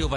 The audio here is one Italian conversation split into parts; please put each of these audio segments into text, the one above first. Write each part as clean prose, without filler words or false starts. Radio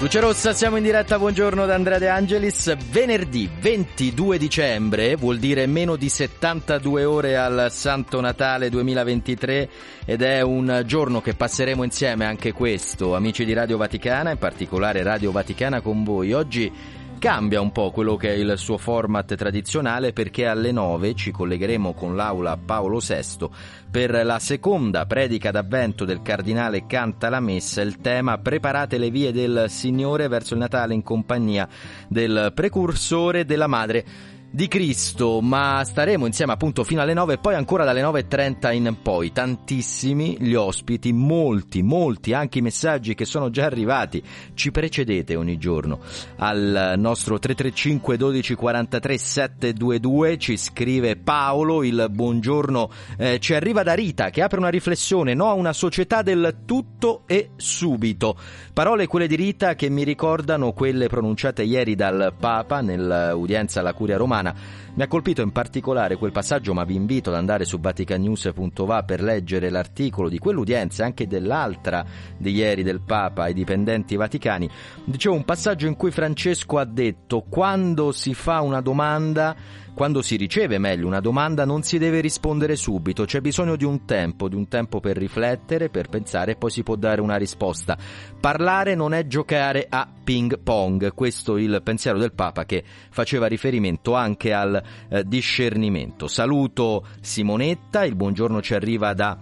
Luce Rossa, siamo in diretta, buongiorno da Andrea De Angelis. Venerdì 22 dicembre, vuol dire meno di 72 ore al Santo Natale 2023, ed è un giorno che passeremo insieme anche questo, amici di Radio Vaticana, in particolare Radio Vaticana con voi. Oggi cambia un po' quello che è il suo format tradizionale, perché alle 9 ci collegheremo con l'aula Paolo VI per la seconda predica d'avvento del cardinale Cantalamessa. Il tema: preparate le vie del Signore verso il Natale in compagnia del precursore della madre di Cristo. Ma staremo insieme appunto fino alle 9 e poi ancora dalle 9.30 in poi. Tantissimi gli ospiti, molti anche i messaggi che sono già arrivati. Ci precedete ogni giorno al nostro 335 12 43 722. Ci scrive Paolo, il buongiorno ci arriva da Rita, che apre una riflessione: no a una società del tutto e subito. Parole quelle di Rita che mi ricordano quelle pronunciate ieri dal Papa nell'udienza alla Curia Romana. Mi ha colpito in particolare quel passaggio, ma vi invito ad andare su vaticanews.va per leggere l'articolo di quell'udienza e anche dell'altra di ieri del Papa ai dipendenti vaticani. Dicevo, un passaggio in cui Francesco ha detto: quando si riceve meglio una domanda non si deve rispondere subito, c'è bisogno di un tempo per riflettere, per pensare, e poi si può dare una risposta. Parlare non è giocare a ping pong. Questo il pensiero del Papa, che faceva riferimento anche al discernimento. Saluto Simonetta, il buongiorno ci arriva da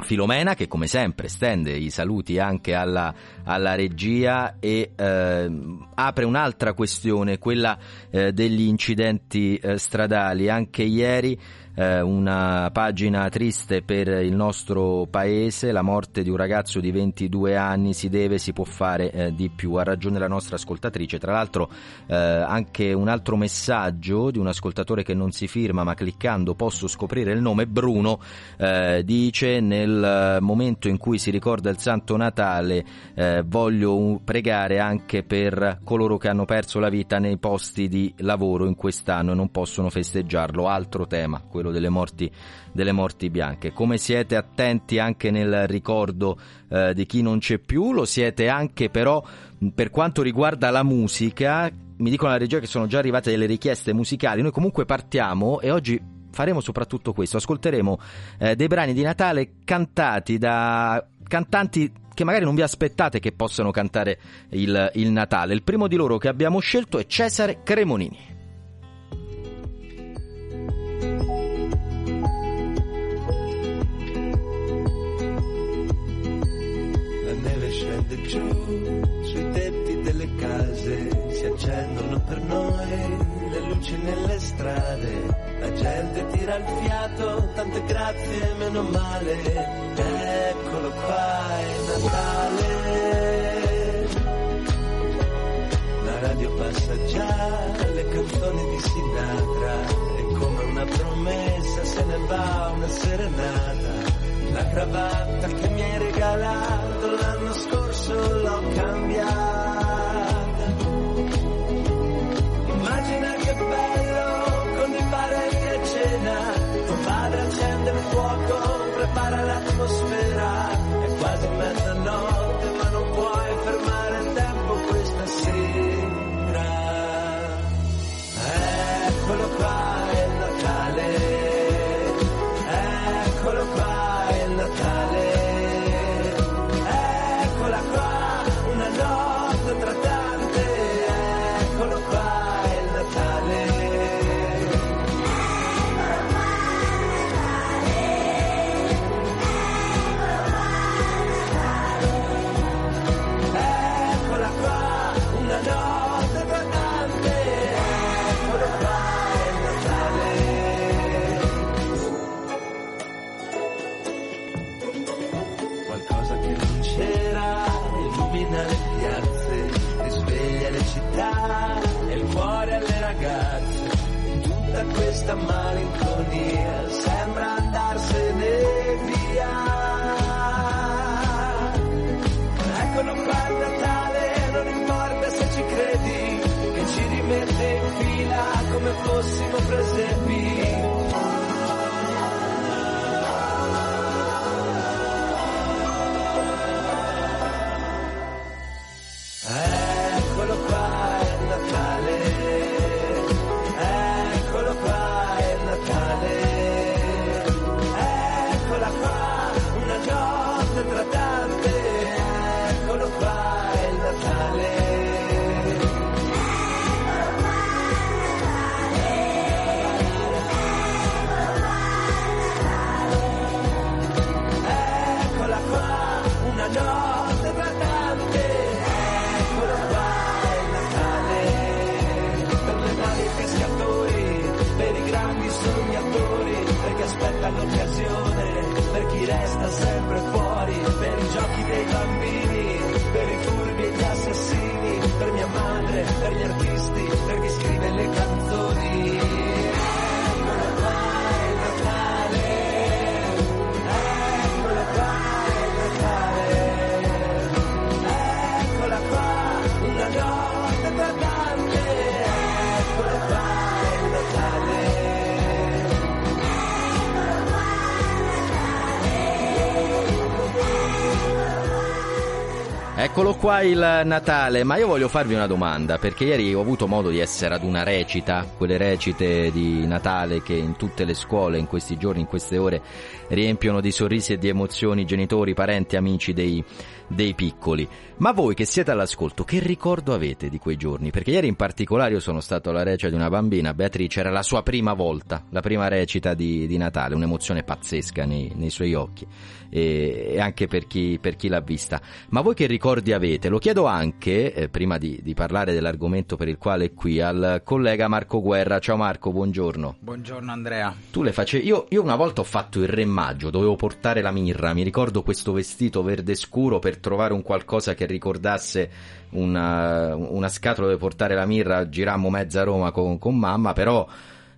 Filomena, che come sempre stende i saluti anche alla regia e apre un'altra questione, quella degli incidenti stradali. Anche ieri una pagina triste per il nostro paese: la morte di un ragazzo di 22 anni. Si può fare di più. Ha ragione la nostra ascoltatrice. Tra l'altro anche un altro messaggio di un ascoltatore che non si firma, ma cliccando posso scoprire il nome. Bruno dice: nel momento in cui si ricorda il Santo Natale voglio pregare anche per coloro che hanno perso la vita nei posti di lavoro in quest'anno e non possono festeggiarlo. Altro tema, quello delle morti bianche. Come siete attenti anche nel ricordo di chi non c'è più, lo siete anche però per quanto riguarda la musica. Mi dicono alla regia che sono già arrivate delle richieste musicali. Noi comunque partiamo e oggi faremo soprattutto questo: ascolteremo dei brani di Natale cantati da cantanti che magari non vi aspettate che possano cantare il Natale. Il primo di loro che abbiamo scelto è Cesare Cremonini. Scende giù sui tetti delle case, si accendono per noi le luci nelle strade, la gente tira il fiato, tante grazie, meno male, eccolo qua è Natale. La radio passa già le canzoni di Sinatra e come una promessa se ne va una serenata. La cravatta che mi hai regalato l'anno scorso l'ho cambiata. Immagina che bello condivare a cena, tuo padre accende il fuoco, prepara l'atmosfera, è quasi mezzanotte ma non puoi fermare il tempo questa sera. Eccolo qua è Natale, eccolo qua. Eccola qua, una notte tra tante, eccolo qua è il Natale. Eccolo qua, Natale, eccola qua, una notte tra tante, eccolo qua è il Natale. Le piazze, risveglia le città e il cuore alle ragazze, tutta questa malinconia sembra andarsene via. Eccolo qua Natale. mette in fila come fossimo presepi. Eccolo qua il Natale, eccolo qua il Natale, eccola qua una notte tra tante, eccolo qua il Natale. Aspetta l'occasione per chi resta sempre fuori, per i giochi dei bambini, per i furbi e gli assassini, per mia madre, per gli artisti, per chi scrive le canzoni. Eccolo qua il Natale, eccolo qua il Natale, eccola qua una notte tra tante, eccolo qua il Natale. Eccolo qua il Natale, ma io voglio farvi una domanda, perché ieri ho avuto modo di essere ad una recita, quelle recite di Natale che in tutte le scuole in questi giorni, in queste ore riempiono di sorrisi e di emozioni genitori, parenti, amici dei piccoli. Ma voi che siete all'ascolto, che ricordo avete di quei giorni? Perché ieri in particolare io sono stato alla recita di una bambina, Beatrice, era la sua prima volta, la prima recita di Natale, un'emozione pazzesca nei suoi occhi e anche per chi l'ha vista. Ma voi che ricordi avete? Lo chiedo anche, prima di parlare dell'argomento per il quale è qui, al collega Marco Guerra. Ciao Marco, buongiorno. Buongiorno Andrea. Tu le facevi... Io una volta ho fatto il Re Maggio, dovevo portare la mirra, mi ricordo questo vestito verde scuro per trovare un qualcosa che ricordasse una scatola dove portare la mirra, girammo mezza Roma con mamma, però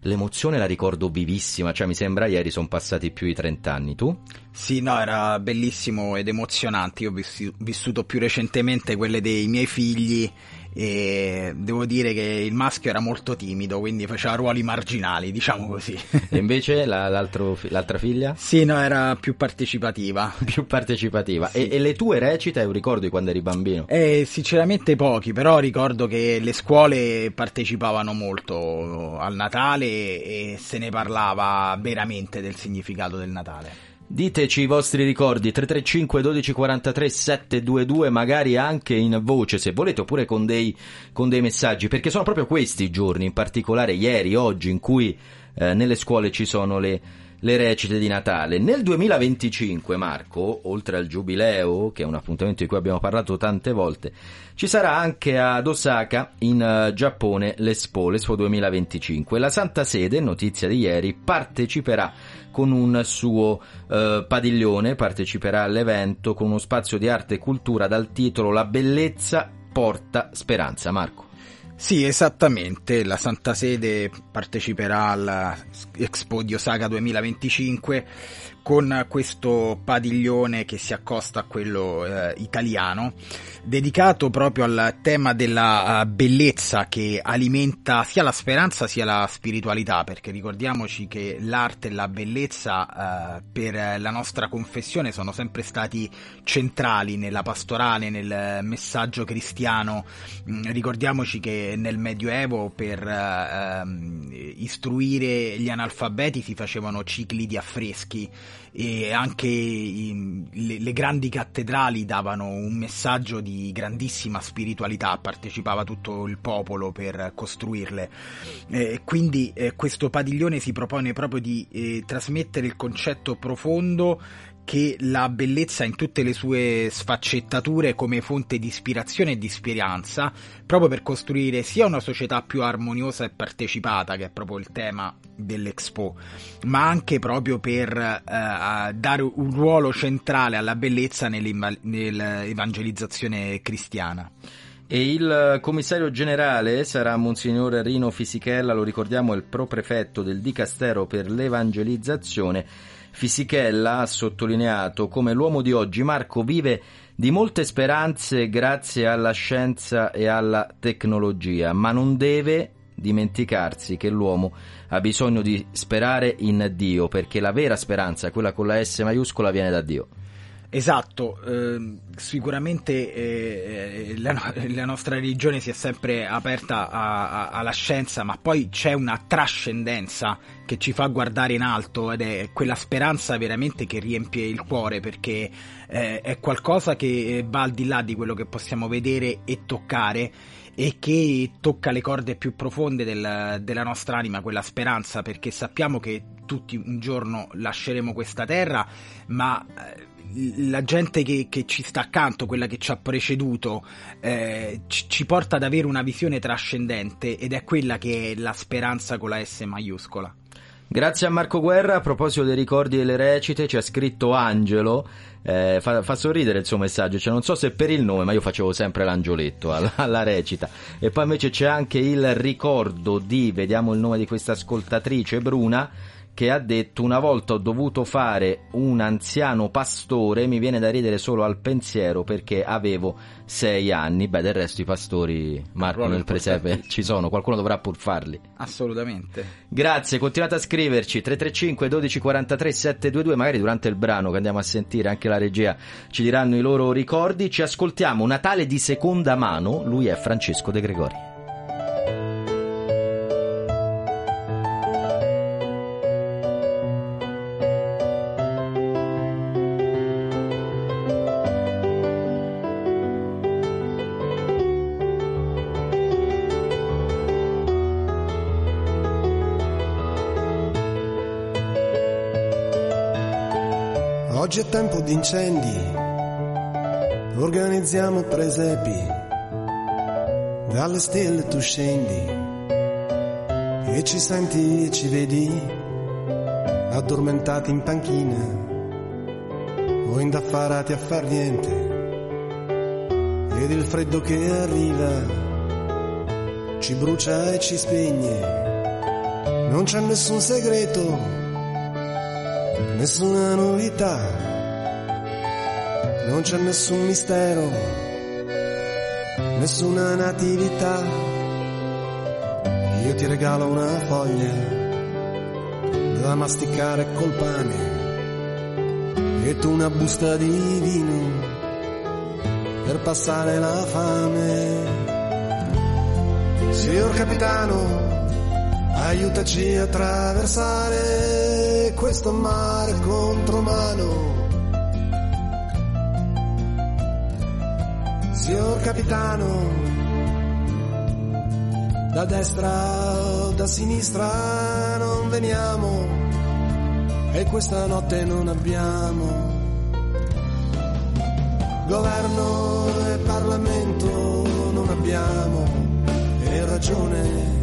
l'emozione la ricordo vivissima, cioè mi sembra ieri sono passati più di 30 anni, tu? Sì, no, era bellissimo ed emozionante. Io ho vissuto più recentemente quelle dei miei figli e devo dire che il maschio era molto timido, quindi faceva ruoli marginali, diciamo così. E invece l'altra figlia? Sì, no, era più partecipativa. Più partecipativa. Sì. E le tue recite, un ricordo di quando eri bambino? Sinceramente pochi, però ricordo che le scuole partecipavano molto al Natale e se ne parlava veramente del significato del Natale. Diteci i vostri ricordi, 335 1243 722, magari anche in voce se volete, oppure con dei messaggi, perché sono proprio questi i giorni, in particolare ieri, oggi, in cui nelle scuole ci sono le recite di Natale. Nel 2025, Marco, oltre al Giubileo, che è un appuntamento di cui abbiamo parlato tante volte, ci sarà anche ad Osaka, in Giappone, l'Expo 2025. La Santa Sede, notizia di ieri, parteciperà con un suo padiglione, parteciperà all'evento con uno spazio di arte e cultura dal titolo La bellezza porta speranza. Marco. Sì, esattamente, la Santa Sede parteciperà all'Expo di Osaka 2025 con questo padiglione che si accosta a quello italiano, dedicato proprio al tema della bellezza che alimenta sia la speranza sia la spiritualità, perché ricordiamoci che l'arte e la bellezza per la nostra confessione sono sempre stati centrali nella pastorale, nel messaggio cristiano. Ricordiamoci che nel Medioevo per istruire gli analfabeti si facevano cicli di affreschi e anche le grandi cattedrali davano un messaggio di grandissima spiritualità, partecipava tutto il popolo per costruirle, quindi questo padiglione si propone proprio di trasmettere il concetto profondo che la bellezza in tutte le sue sfaccettature come fonte di ispirazione e di speranza, proprio per costruire sia una società più armoniosa e partecipata, che è proprio il tema dell'Expo, ma anche proprio per dare un ruolo centrale alla bellezza nell'evangelizzazione cristiana. E il commissario generale sarà Monsignor Rino Fisichella, lo ricordiamo, è il pro prefetto del Dicastero per l'Evangelizzazione, Fisichella ha sottolineato come l'uomo di oggi, Marco, vive di molte speranze grazie alla scienza e alla tecnologia, ma non deve dimenticarsi che l'uomo ha bisogno di sperare in Dio, perché la vera speranza, quella con la S maiuscola, viene da Dio. Esatto, sicuramente la nostra religione si è sempre aperta alla scienza, ma poi c'è una trascendenza che ci fa guardare in alto, ed è quella speranza veramente che riempie il cuore, perché è qualcosa che va al di là di quello che possiamo vedere e toccare, e che tocca le corde più profonde della nostra anima, quella speranza, perché sappiamo che tutti un giorno lasceremo questa terra, ma la gente che ci sta accanto, quella che ci ha preceduto, ci porta ad avere una visione trascendente, ed è quella che è la speranza con la S maiuscola. Grazie a Marco Guerra. A proposito dei ricordi e le recite, ci ha scritto Angelo, fa sorridere il suo messaggio, cioè non so se per il nome, ma io facevo sempre l'angioletto alla recita. E poi invece c'è anche il ricordo di, vediamo il nome di questa ascoltatrice, Bruna, che ha detto: una volta ho dovuto fare un anziano pastore, mi viene da ridere solo al pensiero perché avevo 6 anni. Beh, del resto i pastori, Marco, nel presepe ci sono, qualcuno dovrà pur farli. Assolutamente. Grazie, continuate a scriverci 335 12 43 722, magari durante il brano che andiamo a sentire anche la regia ci diranno i loro ricordi. Ci ascoltiamo Natale di seconda mano, lui è Francesco De Gregori. Oggi è tempo di incendi, organizziamo presepi, dalle stelle tu scendi e ci senti e ci vedi addormentati in panchina o indaffarati a far niente, ed il freddo che arriva ci brucia e ci spegne, non c'è nessun segreto, nessuna novità, non c'è nessun mistero, nessuna natività. Io ti regalo una foglia da masticare col pane e tu una busta di vino per passare la fame. Signor capitano, aiutaci a traversare questo mare contromano. Signor capitano, da destra o da sinistra non veniamo, e questa notte non abbiamo governo e Parlamento, non abbiamo e ragione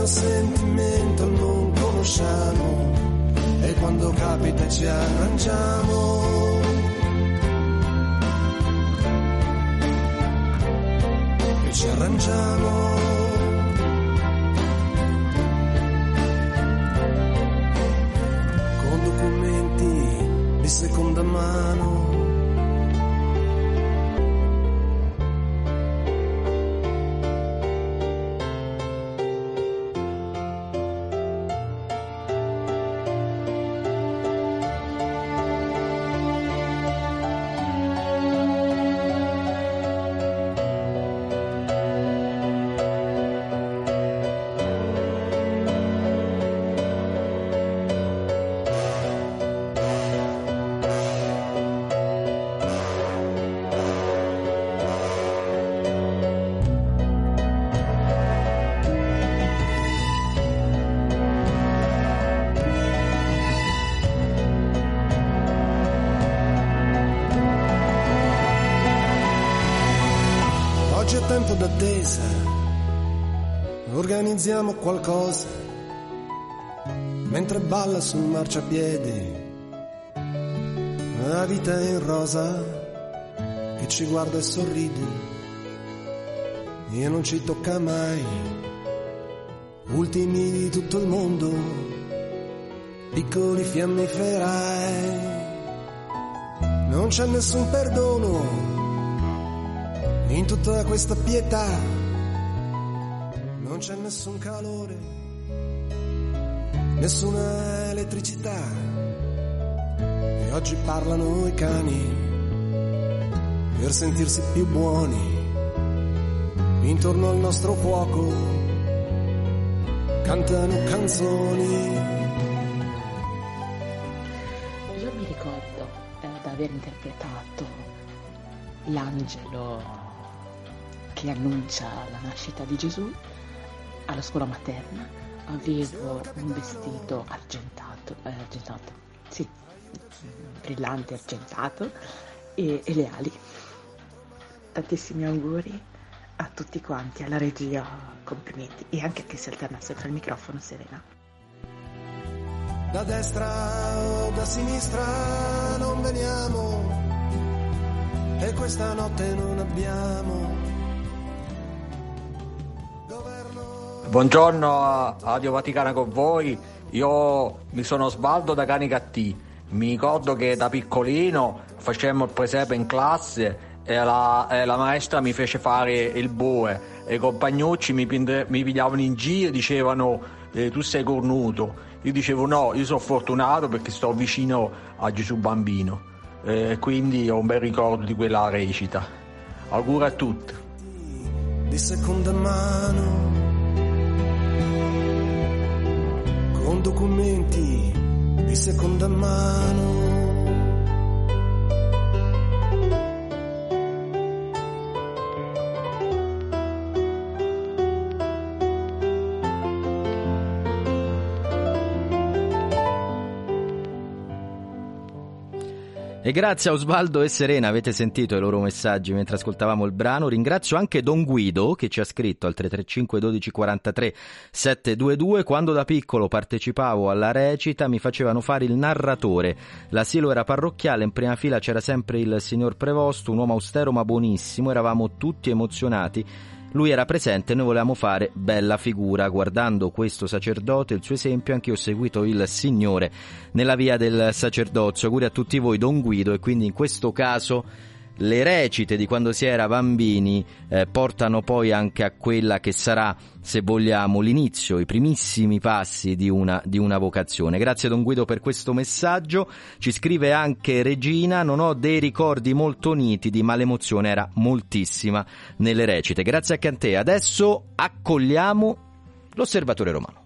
o sentimento non conosciamo, e quando capita ci arrangiamo. E ci arrangiamo. Con documenti di seconda mano. D'attesa, organizziamo qualcosa mentre balla sul marciapiede la vita in rosa che ci guarda e sorride e non ci tocca mai, ultimi di tutto il mondo piccoli fiammiferai. Non c'è nessun perdono in tutta questa pietà, non c'è nessun calore, nessuna elettricità. E oggi parlano i cani per sentirsi più buoni intorno al nostro fuoco, cantano canzoni. Io mi ricordo di aver interpretato l'angelo che annuncia la nascita di Gesù alla scuola materna. Avevo un vestito argentato, sì, brillante argentato, e le ali. Tantissimi auguri a tutti quanti, alla regia, complimenti, e anche a chi si alterna sempre al microfono, Serena. Da destra o da sinistra non veniamo, e questa notte non abbiamo governo. Buongiorno a Radio Vaticana con voi. Io mi sono Osvaldo da Canicattì. Mi ricordo che da piccolino facemmo il presepe in classe e la maestra mi fece fare il bue, e i compagnucci mi pigliavano in giro e dicevano tu sei cornuto. Io dicevo no, io sono fortunato perché sto vicino a Gesù Bambino, quindi ho un bel ricordo di quella recita. Auguri a tutti. Di seconda mano, con documenti di seconda mano. E grazie a Osvaldo e Serena, avete sentito i loro messaggi mentre ascoltavamo il brano. Ringrazio anche Don Guido che ci ha scritto al 335 12 43 722. Quando da piccolo partecipavo alla recita mi facevano fare il narratore. L'asilo era parrocchiale, in prima fila c'era sempre il signor Prevosto, un uomo austero ma buonissimo, eravamo tutti emozionati. Lui era presente e noi volevamo fare bella figura. Guardando questo sacerdote e il suo esempio, anche io ho seguito il Signore nella via del sacerdozio. Auguri a tutti voi, Don Guido. E quindi in questo caso le recite di quando si era bambini portano poi anche a quella che sarà, se vogliamo, l'inizio, i primissimi passi di una vocazione. Grazie Don Guido per questo messaggio. Ci scrive anche Regina: non ho dei ricordi molto nitidi, ma l'emozione era moltissima nelle recite. Grazie anche a te. Adesso accogliamo l'Osservatore Romano.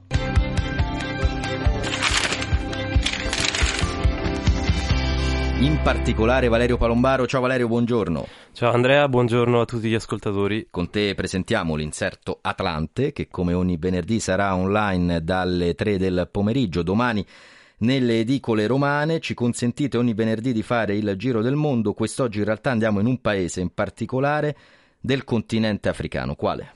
In particolare Valerio Palombaro. Ciao Valerio, buongiorno. Ciao Andrea, buongiorno a tutti gli ascoltatori. Con te presentiamo l'inserto Atlante, che come ogni venerdì sarà online dalle 3 del pomeriggio. Domani nelle edicole romane. Ci consentite ogni venerdì di fare il giro del mondo. Quest'oggi in realtà andiamo in un paese in particolare del continente africano. Quale?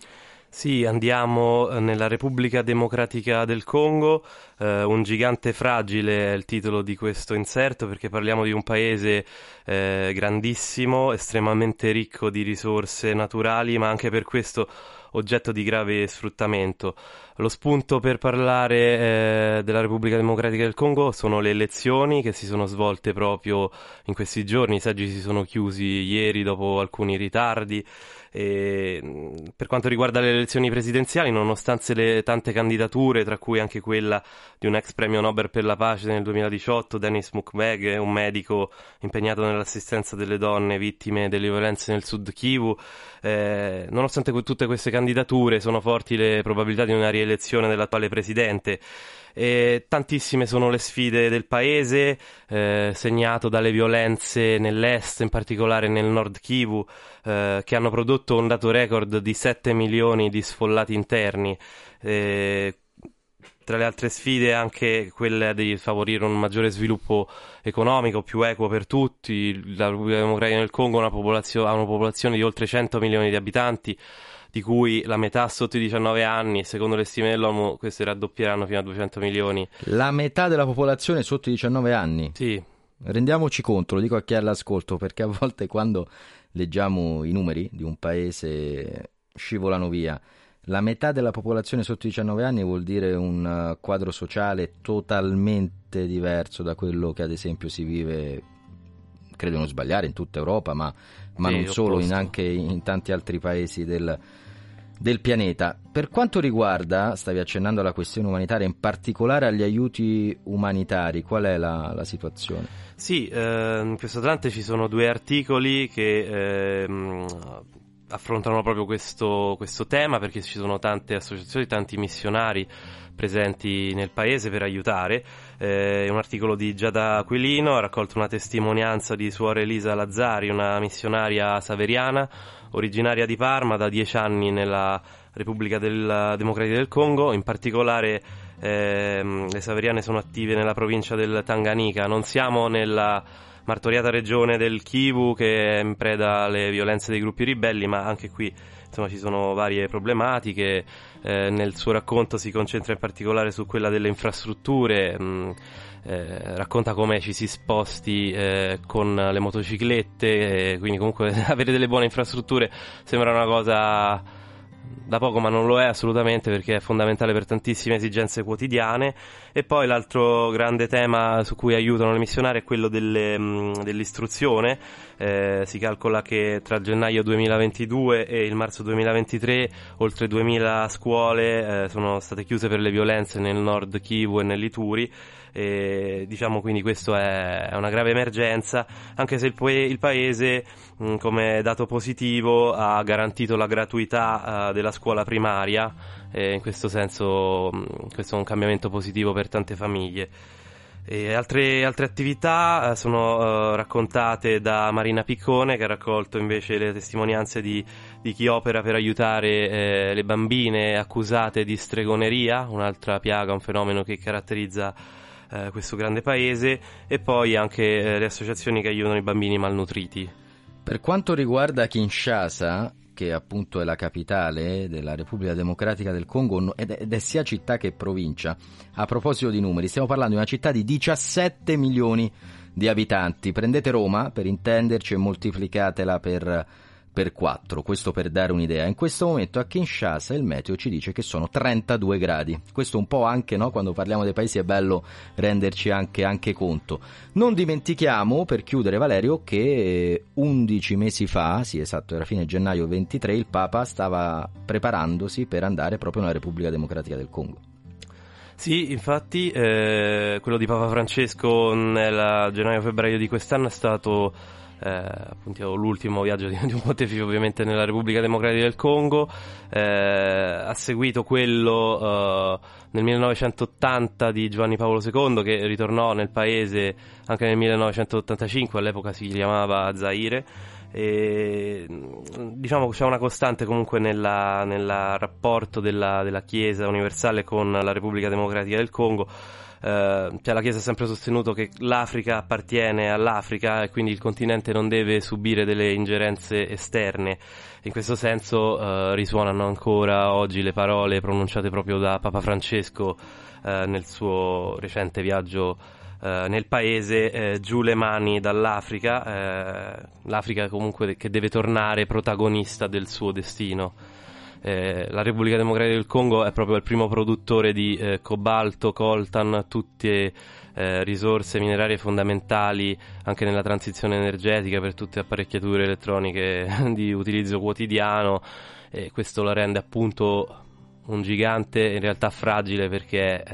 Sì, andiamo nella Repubblica Democratica del Congo, un gigante fragile è il titolo di questo inserto, perché parliamo di un paese grandissimo, estremamente ricco di risorse naturali, ma anche per questo oggetto di grave sfruttamento. Lo spunto per parlare della Repubblica Democratica del Congo sono le elezioni che si sono svolte proprio in questi giorni. I seggi si sono chiusi ieri dopo alcuni ritardi. E per quanto riguarda le elezioni presidenziali, nonostante le tante candidature, tra cui anche quella di un ex premio Nobel per la pace nel 2018, Denis Mukwege, un medico impegnato nell'assistenza delle donne vittime delle violenze nel sud Kivu, nonostante tutte queste candidature, sono forti le probabilità di una rielezione dell'attuale presidente. E tantissime sono le sfide del paese, segnato dalle violenze nell'est, in particolare nel nord Kivu, che hanno prodotto un dato record di 7 milioni di sfollati interni. Tra le altre sfide anche quella di favorire un maggiore sviluppo economico più equo per tutti. La Repubblica Democratica del Congo ha una popolazione di oltre 100 milioni di abitanti, di cui la metà sotto i 19 anni, e secondo le stime dell'ONU queste raddoppieranno fino a 200 milioni. La metà della popolazione sotto i 19 anni? Sì. Rendiamoci conto, lo dico a chi è all'ascolto, perché a volte quando leggiamo i numeri di un paese scivolano via. La metà della popolazione sotto i 19 anni vuol dire un quadro sociale totalmente diverso da quello che ad esempio si vive, credo non sbagliare, in tutta Europa, ma sì, non solo, anche in tanti altri paesi del pianeta. Per quanto riguarda, stavi accennando alla questione umanitaria, in particolare agli aiuti umanitari, qual è la situazione? Sì, in questo Atlante ci sono due articoli che affrontano proprio questo tema, perché ci sono tante associazioni, tanti missionari presenti nel paese per aiutare. È un articolo di Giada Aquilino, ha raccolto una testimonianza di suora Elisa Lazzari, una missionaria saveriana originaria di Parma, da 10 anni nella Repubblica Democratica del Congo. In particolare le saveriane sono attive nella provincia del Tanganica. Non siamo nella martoriata regione del Kivu, che è in preda alle violenze dei gruppi ribelli, ma anche qui insomma ci sono varie problematiche. Nel suo racconto si concentra in particolare su quella delle infrastrutture, racconta come ci si sposti con le motociclette, quindi comunque avere delle buone infrastrutture sembra una cosa da poco, ma non lo è assolutamente, perché è fondamentale per tantissime esigenze quotidiane. E poi l'altro grande tema su cui aiutano le missionarie è quello dell'istruzione. Si calcola che tra gennaio 2022 e il marzo 2023 oltre 2000 scuole sono state chiuse per le violenze nel nord Kivu e nell'Ituri, e diciamo quindi questo è una grave emergenza, anche se il paese, come dato positivo, ha garantito la gratuità della scuola primaria, e in questo senso questo è un cambiamento positivo per tante famiglie. E altre attività sono raccontate da Marina Piccone, che ha raccolto invece le testimonianze di chi opera per aiutare le bambine accusate di stregoneria, un'altra piaga, un fenomeno che caratterizza questo grande paese, e poi anche le associazioni che aiutano i bambini malnutriti. Per quanto riguarda Kinshasa, che appunto è la capitale della Repubblica Democratica del Congo ed è sia città che provincia, a proposito di numeri stiamo parlando di una città di 17 milioni di abitanti. Prendete Roma per intenderci e moltiplicatela per 4, questo per dare un'idea. In questo momento a Kinshasa il meteo ci dice che sono 32 gradi. Questo un po' anche, no? Quando parliamo dei paesi è bello renderci anche conto. Non dimentichiamo, per chiudere Valerio, che 11 mesi fa, sì esatto, era fine gennaio 23, il Papa stava preparandosi per andare proprio nella Repubblica Democratica del Congo. Sì, infatti quello di Papa Francesco nel gennaio-febbraio di quest'anno è stato appunto l'ultimo viaggio di un pontefice ovviamente nella Repubblica Democratica del Congo. Ha seguito quello nel 1980 di Giovanni Paolo II, che ritornò nel paese anche nel 1985, all'epoca si chiamava Zaire. E, diciamo, c'è una costante comunque nel rapporto della Chiesa universale con la Repubblica Democratica del Congo. Cioè, la Chiesa ha sempre sostenuto che l'Africa appartiene all'Africa e quindi il continente non deve subire delle ingerenze esterne. In questo senso risuonano ancora oggi le parole pronunciate proprio da Papa Francesco nel suo recente viaggio nel paese: giù le mani dall'Africa, l'Africa comunque che deve tornare protagonista del suo destino. La Repubblica Democratica del Congo è proprio il primo produttore di cobalto, coltan, tutte risorse minerarie fondamentali anche nella transizione energetica per tutte apparecchiature elettroniche di utilizzo quotidiano, e questo la rende appunto un gigante in realtà fragile, perché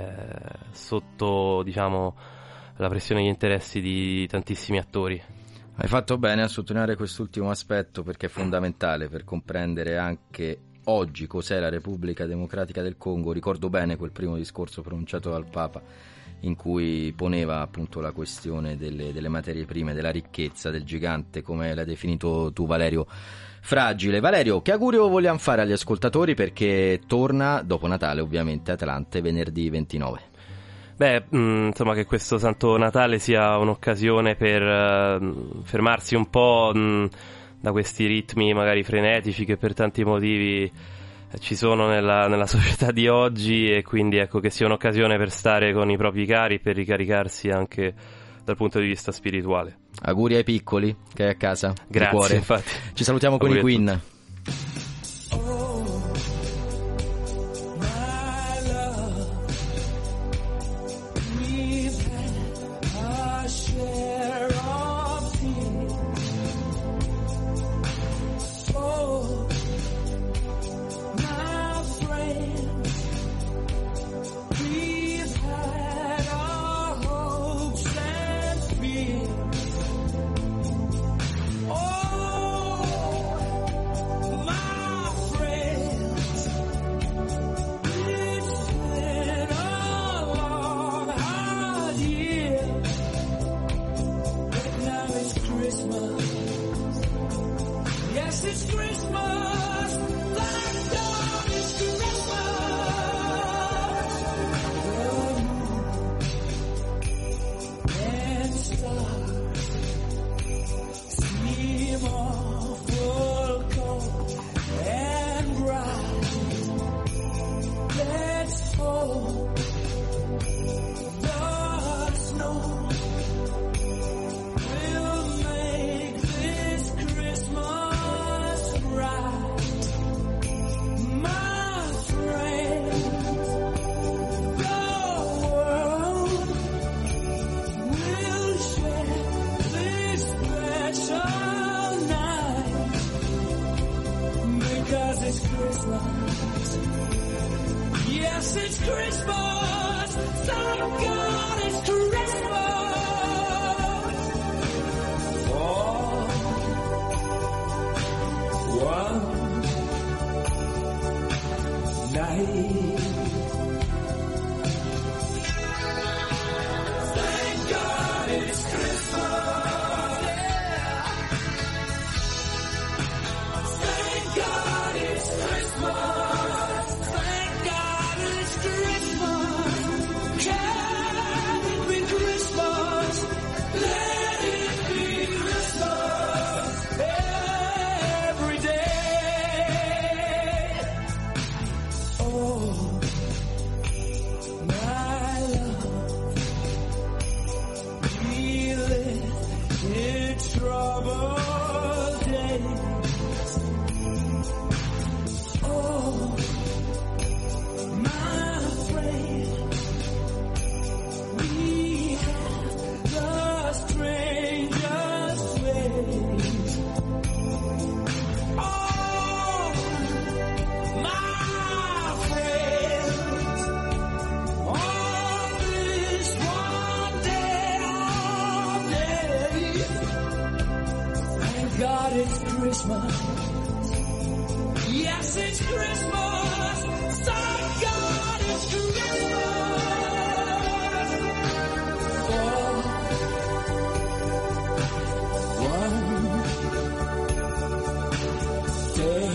sotto, diciamo, la pressione e gli interessi di tantissimi attori. Hai fatto bene a sottolineare quest'ultimo aspetto, perché è fondamentale per comprendere anche oggi cos'è la Repubblica Democratica del Congo. Ricordo bene quel primo discorso pronunciato dal Papa in cui poneva appunto la questione delle materie prime, della ricchezza, del gigante, come l'hai definito tu Valerio, fragile. Valerio, che augurio vogliamo fare agli ascoltatori, perché torna dopo Natale ovviamente Atlante venerdì 29? Beh, insomma, che questo Santo Natale sia un'occasione per fermarsi un po' da questi ritmi magari frenetici che per tanti motivi ci sono nella società di oggi, e quindi ecco che sia un'occasione per stare con i propri cari, per ricaricarsi anche dal punto di vista spirituale. Auguri ai piccoli che è a casa. Grazie, di cuore. Infatti. Ci salutiamo con i Queen. Yes, it's Christmas, Son of God, it's Christmas. For one night. Thank God it's Christmas. Yes, it's Christmas, Son of God, it's Christmas, for one day.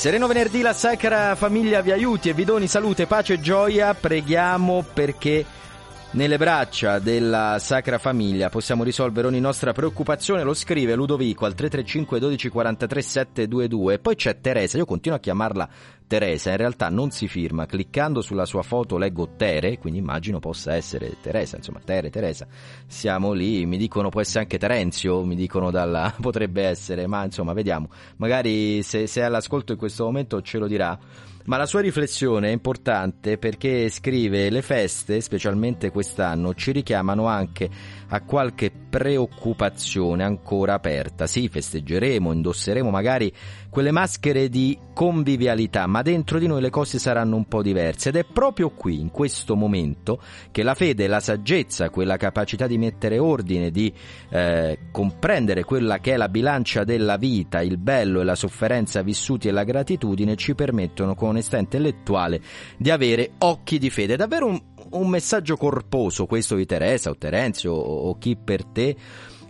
Sereno venerdì, la Sacra Famiglia vi aiuti e vi doni salute, pace e gioia. Preghiamo perché nelle braccia della Sacra Famiglia possiamo risolvere ogni nostra preoccupazione. Lo scrive Ludovico al 335 12 43 722. Poi c'è Teresa, io continuo a chiamarla Teresa, in realtà non si firma. Cliccando sulla sua foto leggo Tere, quindi immagino possa essere Teresa, insomma Tere, Teresa. Siamo lì, mi dicono può essere anche Terenzio, mi dicono dalla, potrebbe essere, ma insomma vediamo. Magari se è all'ascolto in questo momento ce lo dirà. Ma la sua riflessione è importante perché scrive: le feste, specialmente quest'anno, ci richiamano anche a qualche preoccupazione ancora aperta. Sì, festeggeremo, indosseremo magari quelle maschere di convivialità, ma dentro di noi le cose saranno un po' diverse. Ed è proprio qui, in questo momento, che la fede, la saggezza, quella capacità di mettere ordine, di comprendere quella che è la bilancia della vita, il bello e la sofferenza vissuti e la gratitudine, ci permettono con onestà intellettuale di avere occhi di fede. È davvero un messaggio corposo questo di Teresa o Terenzio o chi per te,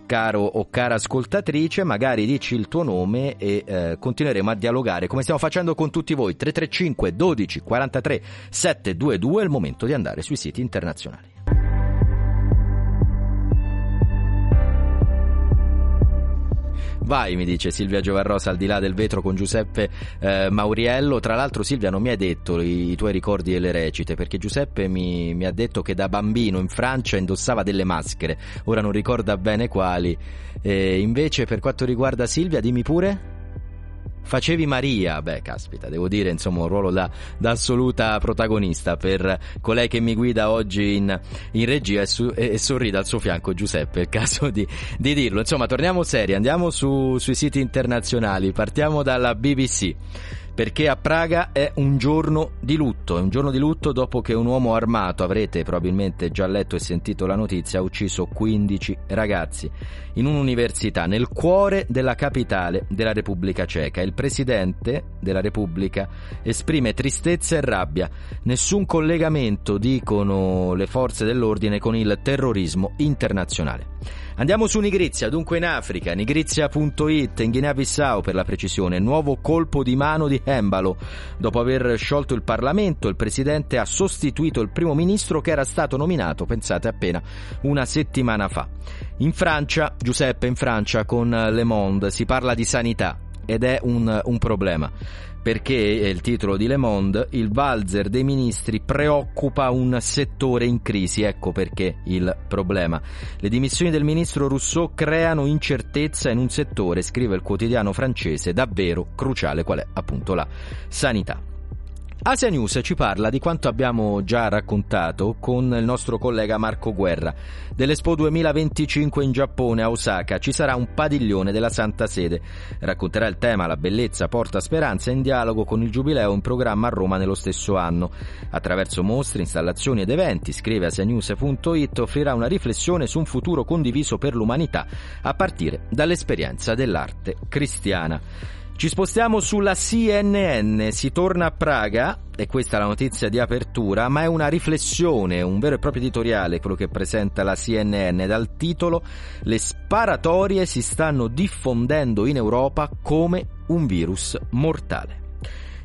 caro o cara ascoltatrice. Magari dici il tuo nome e continueremo a dialogare come stiamo facendo con tutti voi. 335 12 43 722 è il momento di andare sui siti internazionali. Vai, mi dice Silvia Giovarrosa, al di là del vetro con Giuseppe Mauriello. Tra l'altro Silvia non mi hai detto i tuoi ricordi delle recite, perché Giuseppe mi ha detto che da bambino in Francia indossava delle maschere, ora non ricorda bene quali. Invece per quanto riguarda Silvia, dimmi pure. Facevi Maria, beh caspita, devo dire insomma un ruolo da assoluta protagonista per colei che mi guida oggi in regia e sorride al suo fianco Giuseppe, è il caso di dirlo. Insomma torniamo seri, andiamo sui siti internazionali, partiamo dalla BBC. Perché a Praga è un giorno di lutto, dopo che un uomo armato, avrete probabilmente già letto e sentito la notizia, ha ucciso 15 ragazzi in un'università nel cuore della capitale della Repubblica Ceca. Il presidente della Repubblica esprime tristezza e rabbia. Nessun collegamento, dicono le forze dell'ordine, con il terrorismo internazionale. Andiamo su Nigrizia, dunque in Africa, nigrizia.it, in Guinea-Bissau per la precisione, nuovo colpo di mano di Embalo. Dopo aver sciolto il Parlamento, il presidente ha sostituito il primo ministro che era stato nominato, pensate, appena una settimana fa. In Francia, Giuseppe, in Francia con Le Monde si parla di sanità ed è un problema. Perché, è il titolo di Le Monde, il valzer dei ministri preoccupa un settore in crisi, ecco perché il problema. Le dimissioni del ministro Rousseau creano incertezza in un settore, scrive il quotidiano francese, davvero cruciale, qual è appunto la sanità. Asia News ci parla di quanto abbiamo già raccontato con il nostro collega Marco Guerra. Dell'Expo 2025 in Giappone, a Osaka, ci sarà un padiglione della Santa Sede. Racconterà il tema La bellezza porta speranza in dialogo con il Giubileo in programma a Roma nello stesso anno. Attraverso mostre, installazioni ed eventi, scrive asianews.it, offrirà una riflessione su un futuro condiviso per l'umanità a partire dall'esperienza dell'arte cristiana. Ci spostiamo sulla CNN, si torna a Praga, e questa è la notizia di apertura, ma è una riflessione, un vero e proprio editoriale quello che presenta la CNN dal titolo «Le sparatorie si stanno diffondendo in Europa come un virus mortale».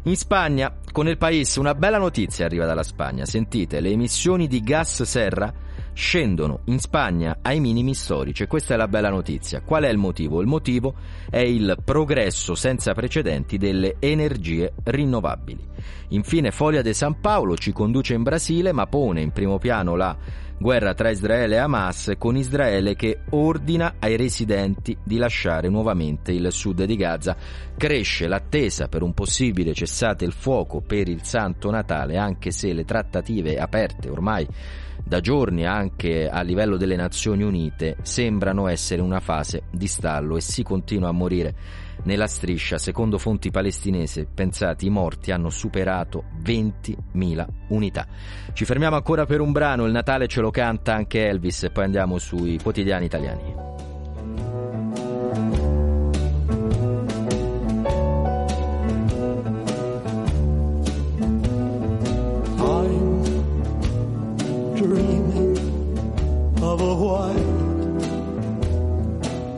In Spagna, con El País, una bella notizia arriva dalla Spagna, sentite, le emissioni di gas serra scendono in Spagna ai minimi storici e questa è la bella notizia. Qual è il motivo? Il motivo è il progresso senza precedenti delle energie rinnovabili. Infine Folha de San Paolo ci conduce in Brasile ma pone in primo piano la guerra tra Israele e Hamas, con Israele che ordina ai residenti di lasciare nuovamente il sud di Gaza. Cresce l'attesa per un possibile cessate il fuoco per il Santo Natale, anche se le trattative aperte ormai da giorni anche a livello delle Nazioni Unite sembrano essere una fase di stallo e si continua a morire nella striscia. Secondo fonti palestinesi, pensate, i morti hanno superato 20.000 unità. Ci fermiamo ancora per un brano, il Natale ce lo canta anche Elvis, e poi andiamo sui quotidiani italiani.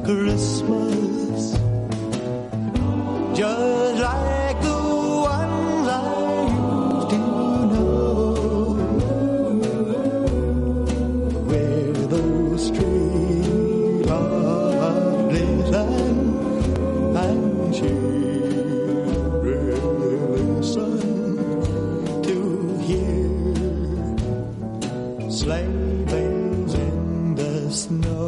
Christmas, just like the ones I used to know, where those street lovelies and children listen to hear sleigh bells in the snow.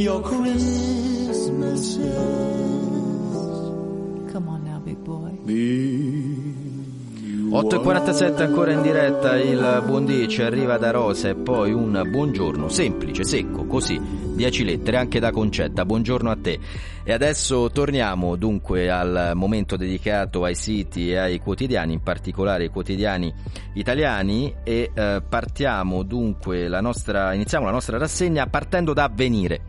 Your Christmas is... Come on now, big boy. 8.47 ancora in diretta, il buon dì ci arriva da Rosa e poi un buongiorno semplice, secco, così, 10 lettere, anche da Concetta, buongiorno a te. E adesso torniamo dunque al momento dedicato ai siti e ai quotidiani, in particolare ai quotidiani italiani, e partiamo dunque iniziamo la nostra rassegna partendo da Avvenire.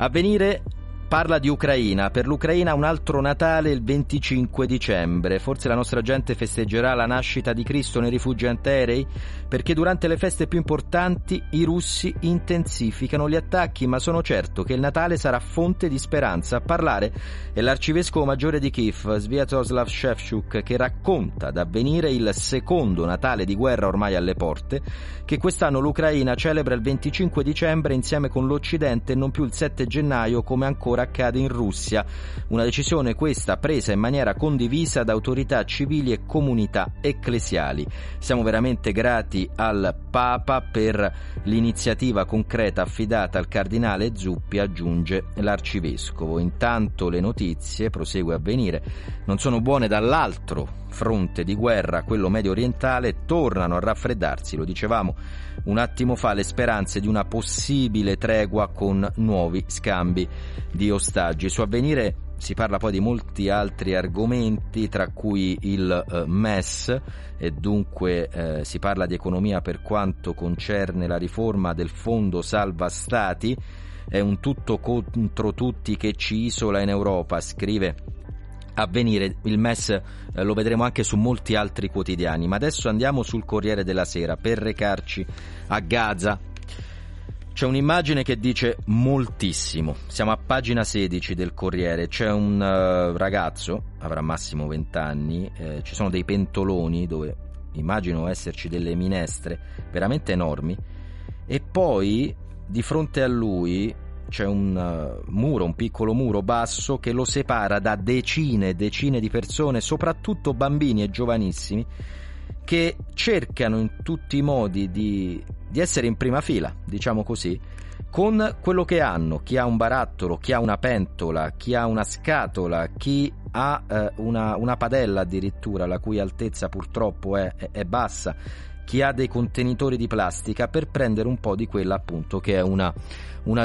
Avvenire Parla di Ucraina, per l'Ucraina un altro Natale il 25 dicembre. Forse la nostra gente festeggerà la nascita di Cristo nei rifugi antiaerei? Perché durante le feste più importanti i russi intensificano gli attacchi, ma sono certo che il Natale sarà fonte di speranza. A parlare è l'arcivescovo maggiore di Kiev, Sviatoslav Shevchuk, che racconta da Avvenire il secondo Natale di guerra ormai alle porte, che quest'anno l'Ucraina celebra il 25 dicembre insieme con l'Occidente e non più il 7 gennaio come ancora accade in Russia. Una decisione questa presa in maniera condivisa da autorità civili e comunità ecclesiali. Siamo veramente grati al Papa per l'iniziativa concreta affidata al cardinale Zuppi, aggiunge l'arcivescovo. Intanto le notizie, prosegue Avvenire, non sono buone. Dall'altro fronte di guerra, quello medio orientale, tornano a raffreddarsi, lo dicevamo un attimo fa, le speranze di una possibile tregua con nuovi scambi di ostaggi. Su Avvenire si parla poi di molti altri argomenti, tra cui il MES, e dunque si parla di economia per quanto concerne la riforma del fondo salva stati. È un tutto contro tutti che ci isola in Europa, scrive Avvenire. Il MES lo vedremo anche su molti altri quotidiani, ma adesso andiamo sul Corriere della Sera per recarci a Gaza. C'è un'immagine che dice moltissimo. Siamo a pagina 16 del Corriere. C'è un ragazzo, avrà massimo 20 anni, ci sono dei pentoloni dove immagino esserci delle minestre veramente enormi, e poi di fronte a lui c'è un muro, un piccolo muro basso che lo separa da decine e decine di persone, soprattutto bambini e giovanissimi, che cercano in tutti i modi di essere in prima fila, diciamo così, con quello che hanno. Chi ha un barattolo, chi ha una pentola, chi ha una scatola, chi ha una padella addirittura, la cui altezza purtroppo è bassa, chi ha dei contenitori di plastica, per prendere un po' di quella appunto che è una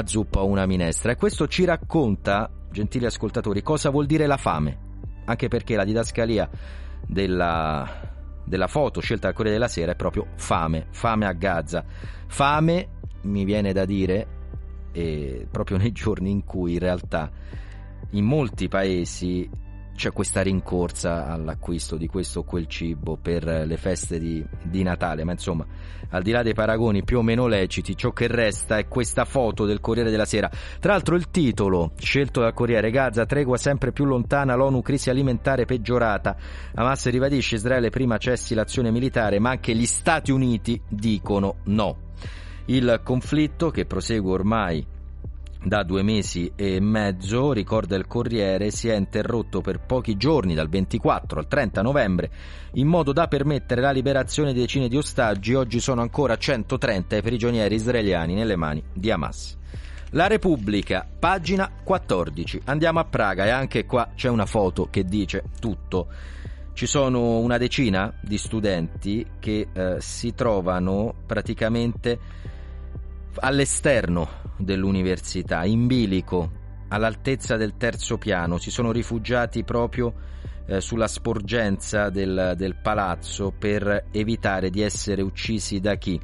zuppa o una minestra. E questo ci racconta, gentili ascoltatori, cosa vuol dire la fame, anche perché la didascalia della foto scelta dal Corriere della Sera è proprio fame a Gaza. Fame, mi viene da dire, proprio nei giorni in cui in realtà in molti paesi c'è questa rincorsa all'acquisto di questo o quel cibo per le feste di Natale. Ma insomma, al di là dei paragoni più o meno leciti, ciò che resta è questa foto del Corriere della Sera. Tra l'altro il titolo scelto dal Corriere: Gaza, tregua sempre più lontana, l'ONU, crisi alimentare peggiorata. Hamas ribadisce, Israele prima cessi l'azione militare, ma anche gli Stati Uniti dicono no. Il conflitto, che prosegue ormai da 2 mesi e mezzo, ricorda il Corriere, si è interrotto per pochi giorni, dal 24 al 30 novembre, in modo da permettere la liberazione di decine di ostaggi. Oggi sono ancora 130 i prigionieri israeliani nelle mani di Hamas. La Repubblica, pagina 14. Andiamo a Praga, e anche qua c'è una foto che dice tutto. Ci sono una decina di studenti che si trovano praticamente all'esterno dell'università, in bilico, all'altezza del 3° piano. Si sono rifugiati proprio sulla sporgenza del palazzo per evitare di essere uccisi da chi?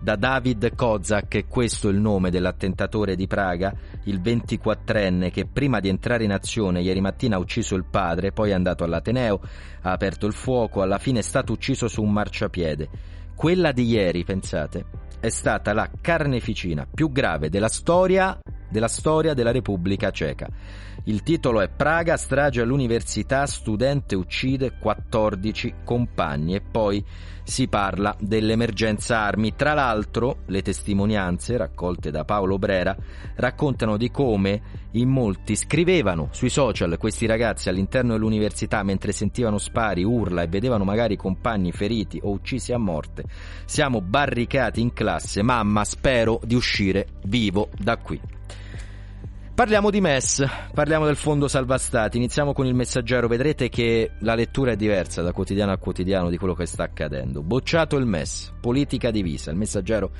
Da David Kozak, questo è il nome dell'attentatore di Praga, il 24enne che prima di entrare in azione ieri mattina ha ucciso il padre, poi è andato all'Ateneo, ha aperto il fuoco, alla fine è stato ucciso su un marciapiede. Quella di ieri, pensate, è stata la carneficina più grave della storia della Repubblica Ceca. Il titolo è: Praga, strage all'università, studente uccide 14 compagni. E poi si parla dell'emergenza armi. Tra l'altro le testimonianze raccolte da Paolo Brera raccontano di come in molti scrivevano sui social questi ragazzi all'interno dell'università mentre sentivano spari, urla e vedevano magari compagni feriti o uccisi a morte. Siamo barricati in classe, mamma, spero di uscire vivo da qui. Parliamo di MES, parliamo del fondo salva stati. Iniziamo con il Messaggero, vedrete che la lettura è diversa da quotidiano a quotidiano di quello che sta accadendo. Bocciato il MES, politica divisa. Il Messaggero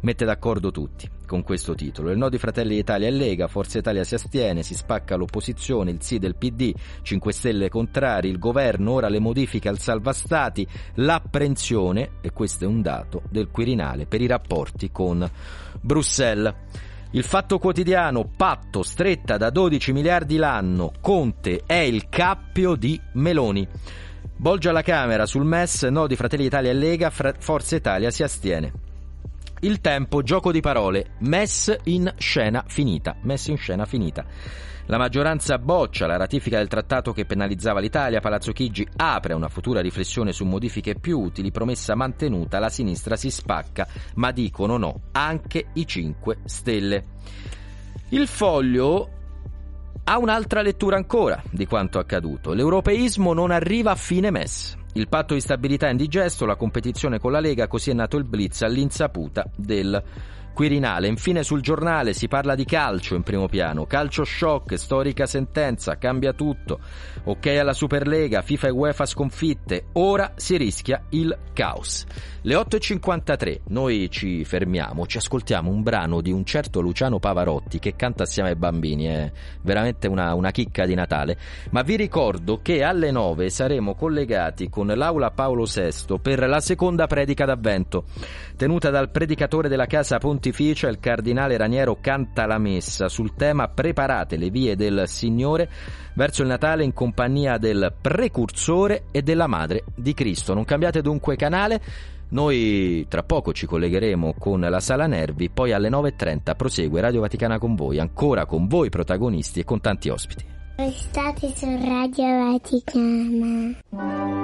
mette d'accordo tutti con questo titolo. Il no di Fratelli d'Italia e Lega, Forza Italia si astiene, si spacca l'opposizione, il sì del PD, 5 Stelle contrari, il governo ora le modifiche al salva stati, l'apprensione, e questo è un dato, del Quirinale per i rapporti con Bruxelles. Il Fatto Quotidiano, patto, stretta da 12 miliardi l'anno, Conte è il cappio di Meloni. Bolgia alla Camera sul MES, no di Fratelli d'Italia e Lega, Forza Italia si astiene. Il Tempo, gioco di parole, MES in scena finita. La maggioranza boccia la ratifica del trattato che penalizzava l'Italia, Palazzo Chigi apre una futura riflessione su modifiche più utili, promessa mantenuta, la sinistra si spacca, ma dicono no anche i 5 Stelle. Il Foglio ha un'altra lettura ancora di quanto accaduto, l'europeismo non arriva a fine MES. Il patto di stabilità indigesto, la competizione con la Lega, così è nato il blitz all'insaputa del Quirinale. Infine sul Giornale si parla di calcio in primo piano, calcio shock, storica sentenza, cambia tutto, ok alla Superlega, FIFA e UEFA sconfitte, ora si rischia il caos. Le 8.53, noi ci fermiamo, ci ascoltiamo un brano di un certo Luciano Pavarotti che canta assieme ai bambini, è veramente una chicca di Natale, ma vi ricordo che alle 9 saremo collegati con l'Aula Paolo VI per la seconda predica d'Avvento, tenuta dal predicatore della Casa Pontificia, il cardinale Raniero Cantalamessa, sul tema Preparate le vie del Signore verso il Natale, in compagnia del precursore e della Madre di Cristo. Non cambiate dunque canale, noi tra poco ci collegheremo con la Sala Nervi, poi alle 9.30 prosegue Radio Vaticana con voi, ancora con voi protagonisti e con tanti ospiti. Restate su Radio Vaticana.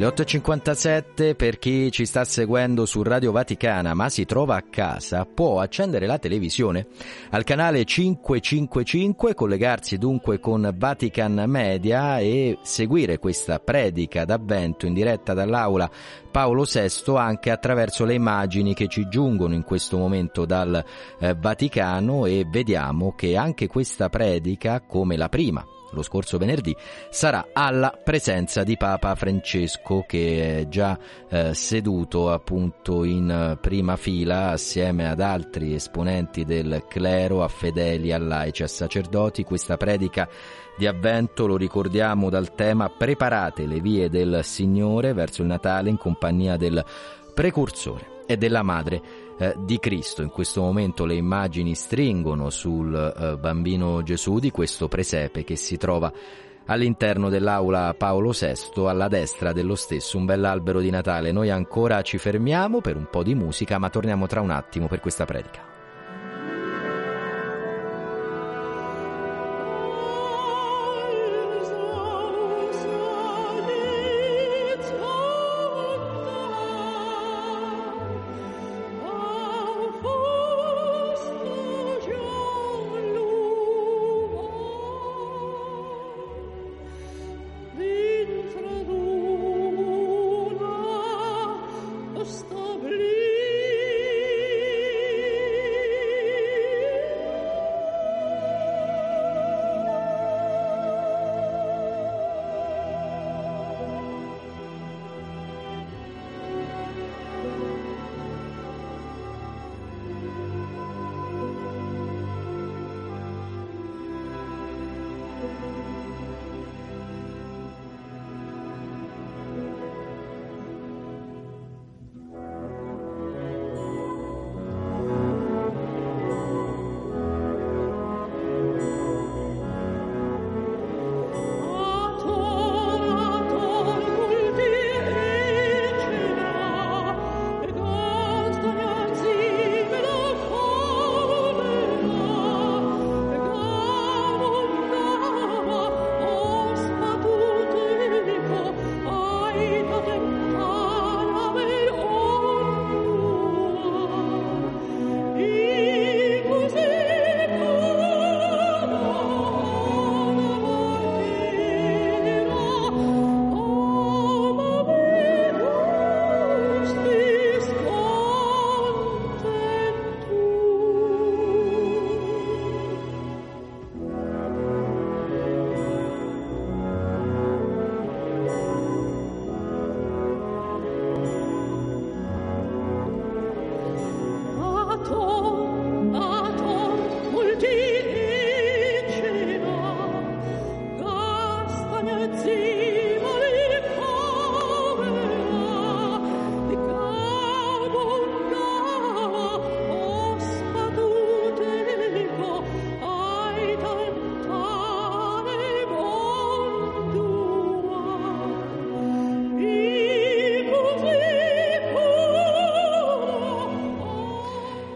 Le 8.57, per chi ci sta seguendo su Radio Vaticana ma si trova a casa, può accendere la televisione al canale 555, collegarsi dunque con Vatican Media e seguire questa predica d'avvento in diretta dall'aula Paolo VI anche attraverso le immagini che ci giungono in questo momento dal Vaticano, e vediamo che anche questa predica, come la prima lo scorso venerdì, sarà alla presenza di Papa Francesco, che è già seduto appunto in prima fila assieme ad altri esponenti del clero, a fedeli, a laici, a sacerdoti. Questa predica di avvento, lo ricordiamo, dal tema "Preparate le vie del Signore" verso il Natale, in compagnia del precursore e della madre di Cristo. In questo momento le immagini stringono sul bambino Gesù di questo presepe che si trova all'interno dell'aula Paolo VI, alla destra dello stesso un bell'albero di Natale. Noi ancora ci fermiamo per un po' di musica, ma torniamo tra un attimo per questa predica.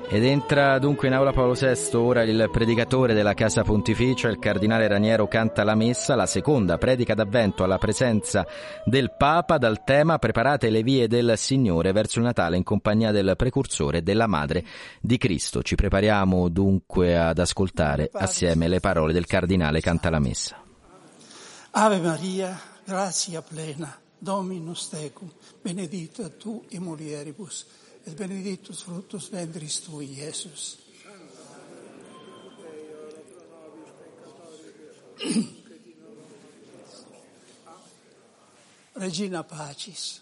Ed entra dunque in aula Paolo VI ora il predicatore della Casa Pontificia, il cardinale Raniero Cantalamessa, la seconda predica d'avvento alla presenza del Papa dal tema "Preparate le vie del Signore" verso il Natale, in compagnia del precursore e della madre di Cristo. Ci prepariamo dunque ad ascoltare assieme le parole del cardinale Cantalamessa. Ave Maria, grazia plena, Dominus tecum, benedicta tu in mulieribus, e benedetto il frutto ventris tui, Jesus. Regina Pacis.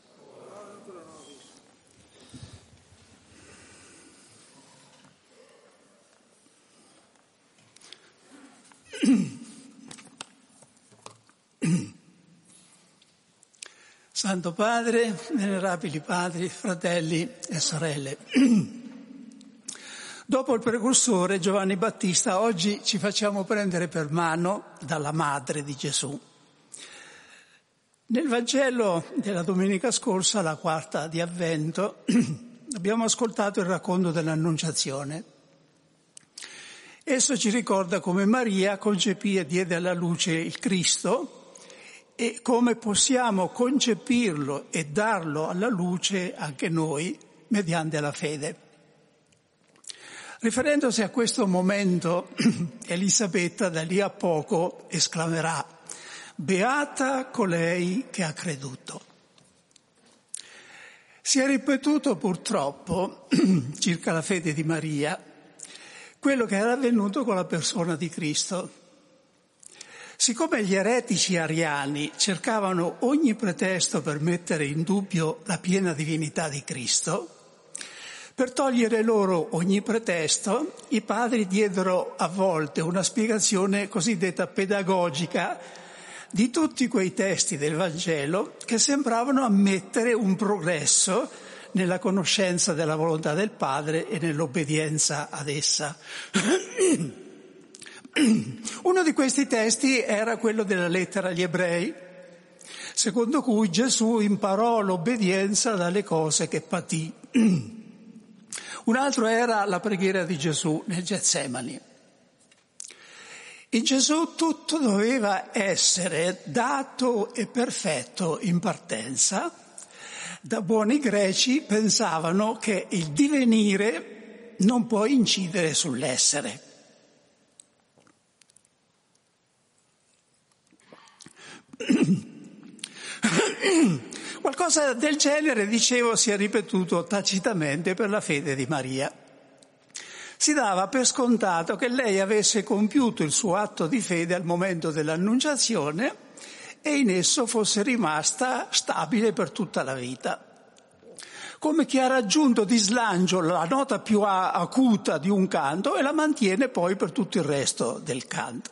Santo Padre, venerabili padri, fratelli e sorelle, dopo il precursore Giovanni Battista, oggi ci facciamo prendere per mano dalla madre di Gesù. Nel Vangelo della domenica scorsa, la quarta di Avvento, abbiamo ascoltato il racconto dell'Annunciazione. Esso ci ricorda come Maria concepì e diede alla luce il Cristo, e come possiamo concepirlo e darlo alla luce anche noi mediante la fede. Riferendosi a questo momento, Elisabetta da lì a poco esclamerà: «Beata colei che ha creduto». Si è ripetuto purtroppo, circa la fede di Maria, quello che era avvenuto con la persona di Cristo. Siccome gli eretici ariani cercavano ogni pretesto per mettere in dubbio la piena divinità di Cristo, per togliere loro ogni pretesto, i padri diedero a volte una spiegazione cosiddetta pedagogica di tutti quei testi del Vangelo che sembravano ammettere un progresso nella conoscenza della volontà del Padre e nell'obbedienza ad essa. Uno di questi testi era quello della lettera agli Ebrei, secondo cui Gesù imparò l'obbedienza dalle cose che patì. Un altro era la preghiera di Gesù nel Getsemani. In Gesù tutto doveva essere dato e perfetto in partenza. Da buoni greci pensavano che il divenire non può incidere sull'essere. Qualcosa del genere, dicevo, si è ripetuto tacitamente per la fede di Maria. Si dava per scontato che lei avesse compiuto il suo atto di fede al momento dell'annunciazione e in esso fosse rimasta stabile per tutta la vita. Come chi ha raggiunto di slancio la nota più acuta di un canto e la mantiene poi per tutto il resto del canto.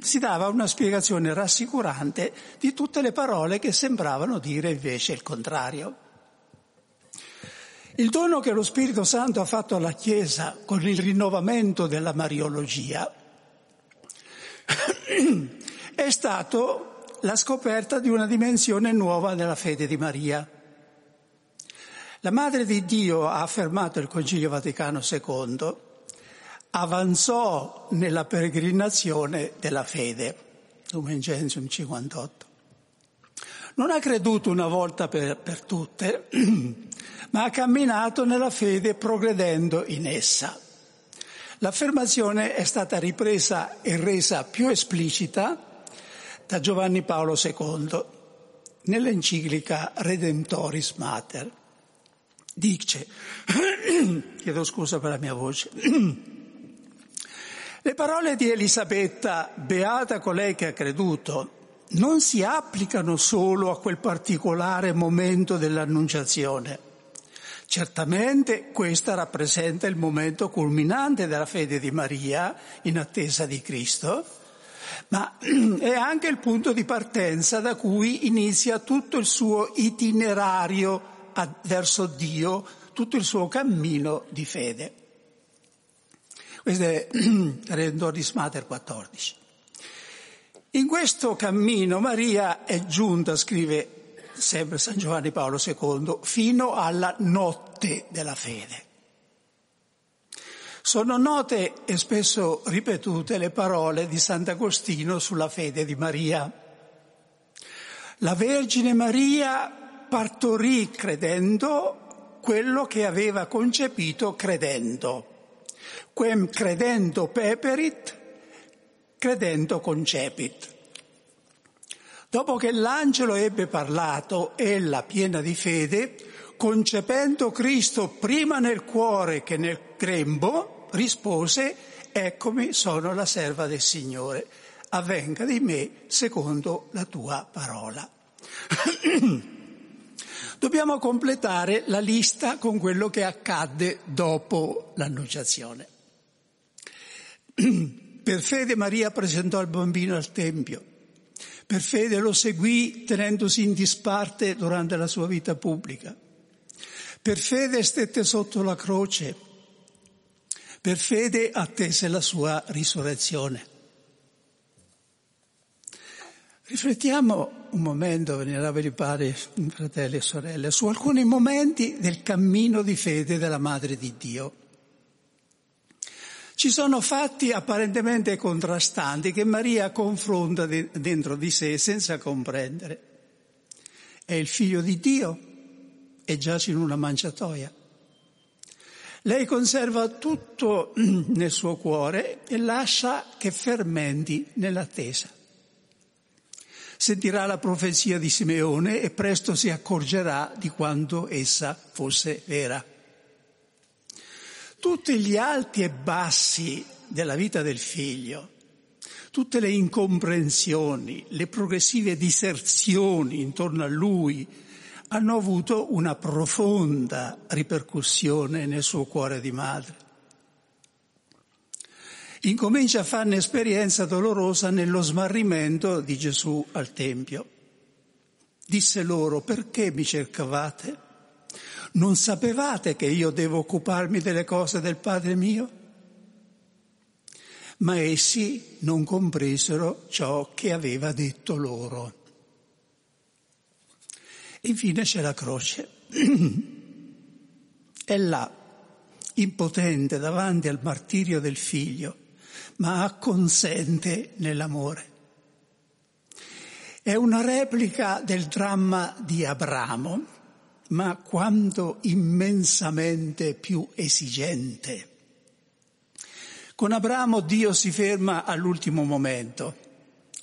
Si dava una spiegazione rassicurante di tutte le parole che sembravano dire invece il contrario. Il dono che lo Spirito Santo ha fatto alla Chiesa con il rinnovamento della Mariologia è stato la scoperta di una dimensione nuova della fede di Maria. La Madre di Dio, ha affermato il Concilio Vaticano II, avanzò nella peregrinazione della fede, Lumen Gentium 58. Non ha creduto una volta per tutte, ma ha camminato nella fede progredendo in essa. L'affermazione è stata ripresa e resa più esplicita da Giovanni Paolo II nell'enciclica Redemptoris Mater. Dice, chiedo scusa per la mia voce, le parole di Elisabetta, beata colei che ha creduto, non si applicano solo a quel particolare momento dell'annunciazione. Certamente questa rappresenta il momento culminante della fede di Maria in attesa di Cristo, ma è anche il punto di partenza da cui inizia tutto il suo itinerario verso Dio, tutto il suo cammino di fede. Questo è Redemptoris Mater 14. In questo cammino Maria è giunta, scrive sempre San Giovanni Paolo II, fino alla notte della fede. Sono note e spesso ripetute le parole di Sant'Agostino sulla fede di Maria. La Vergine Maria partorì credendo quello che aveva concepito credendo. Quem credendo peperit, credendo concepit. Dopo che l'angelo ebbe parlato, ella, piena di fede, concependo Cristo prima nel cuore che nel grembo, rispose: «Eccomi, sono la serva del Signore, avvenga di me secondo la tua parola». Dobbiamo completare la lista con quello che accadde dopo l'annunciazione. Per fede Maria presentò il bambino al Tempio. Per fede lo seguì tenendosi in disparte durante la sua vita pubblica. Per fede stette sotto la croce. Per fede attese la sua risurrezione. Riflettiamo un momento, venerabili padri, fratelli e sorelle, su alcuni momenti del cammino di fede della Madre di Dio. Ci sono fatti apparentemente contrastanti che Maria confronta dentro di sé senza comprendere. È il figlio di Dio e giace in una mangiatoia. Lei conserva tutto nel suo cuore e lascia che fermenti nell'attesa. Sentirà la profezia di Simeone e presto si accorgerà di quanto essa fosse vera. Tutti gli alti e bassi della vita del figlio, tutte le incomprensioni, le progressive diserzioni intorno a lui hanno avuto una profonda ripercussione nel suo cuore di madre. Incomincia a farne esperienza dolorosa nello smarrimento di Gesù al Tempio. Disse loro: «Perché mi cercavate? Non sapevate che io devo occuparmi delle cose del Padre mio?» Ma essi non compresero ciò che aveva detto loro. Infine c'è la croce. È là, impotente davanti al martirio del figlio, ma acconsente nell'amore. È una replica del dramma di Abramo, ma quanto immensamente più esigente. Con Abramo Dio si ferma all'ultimo momento,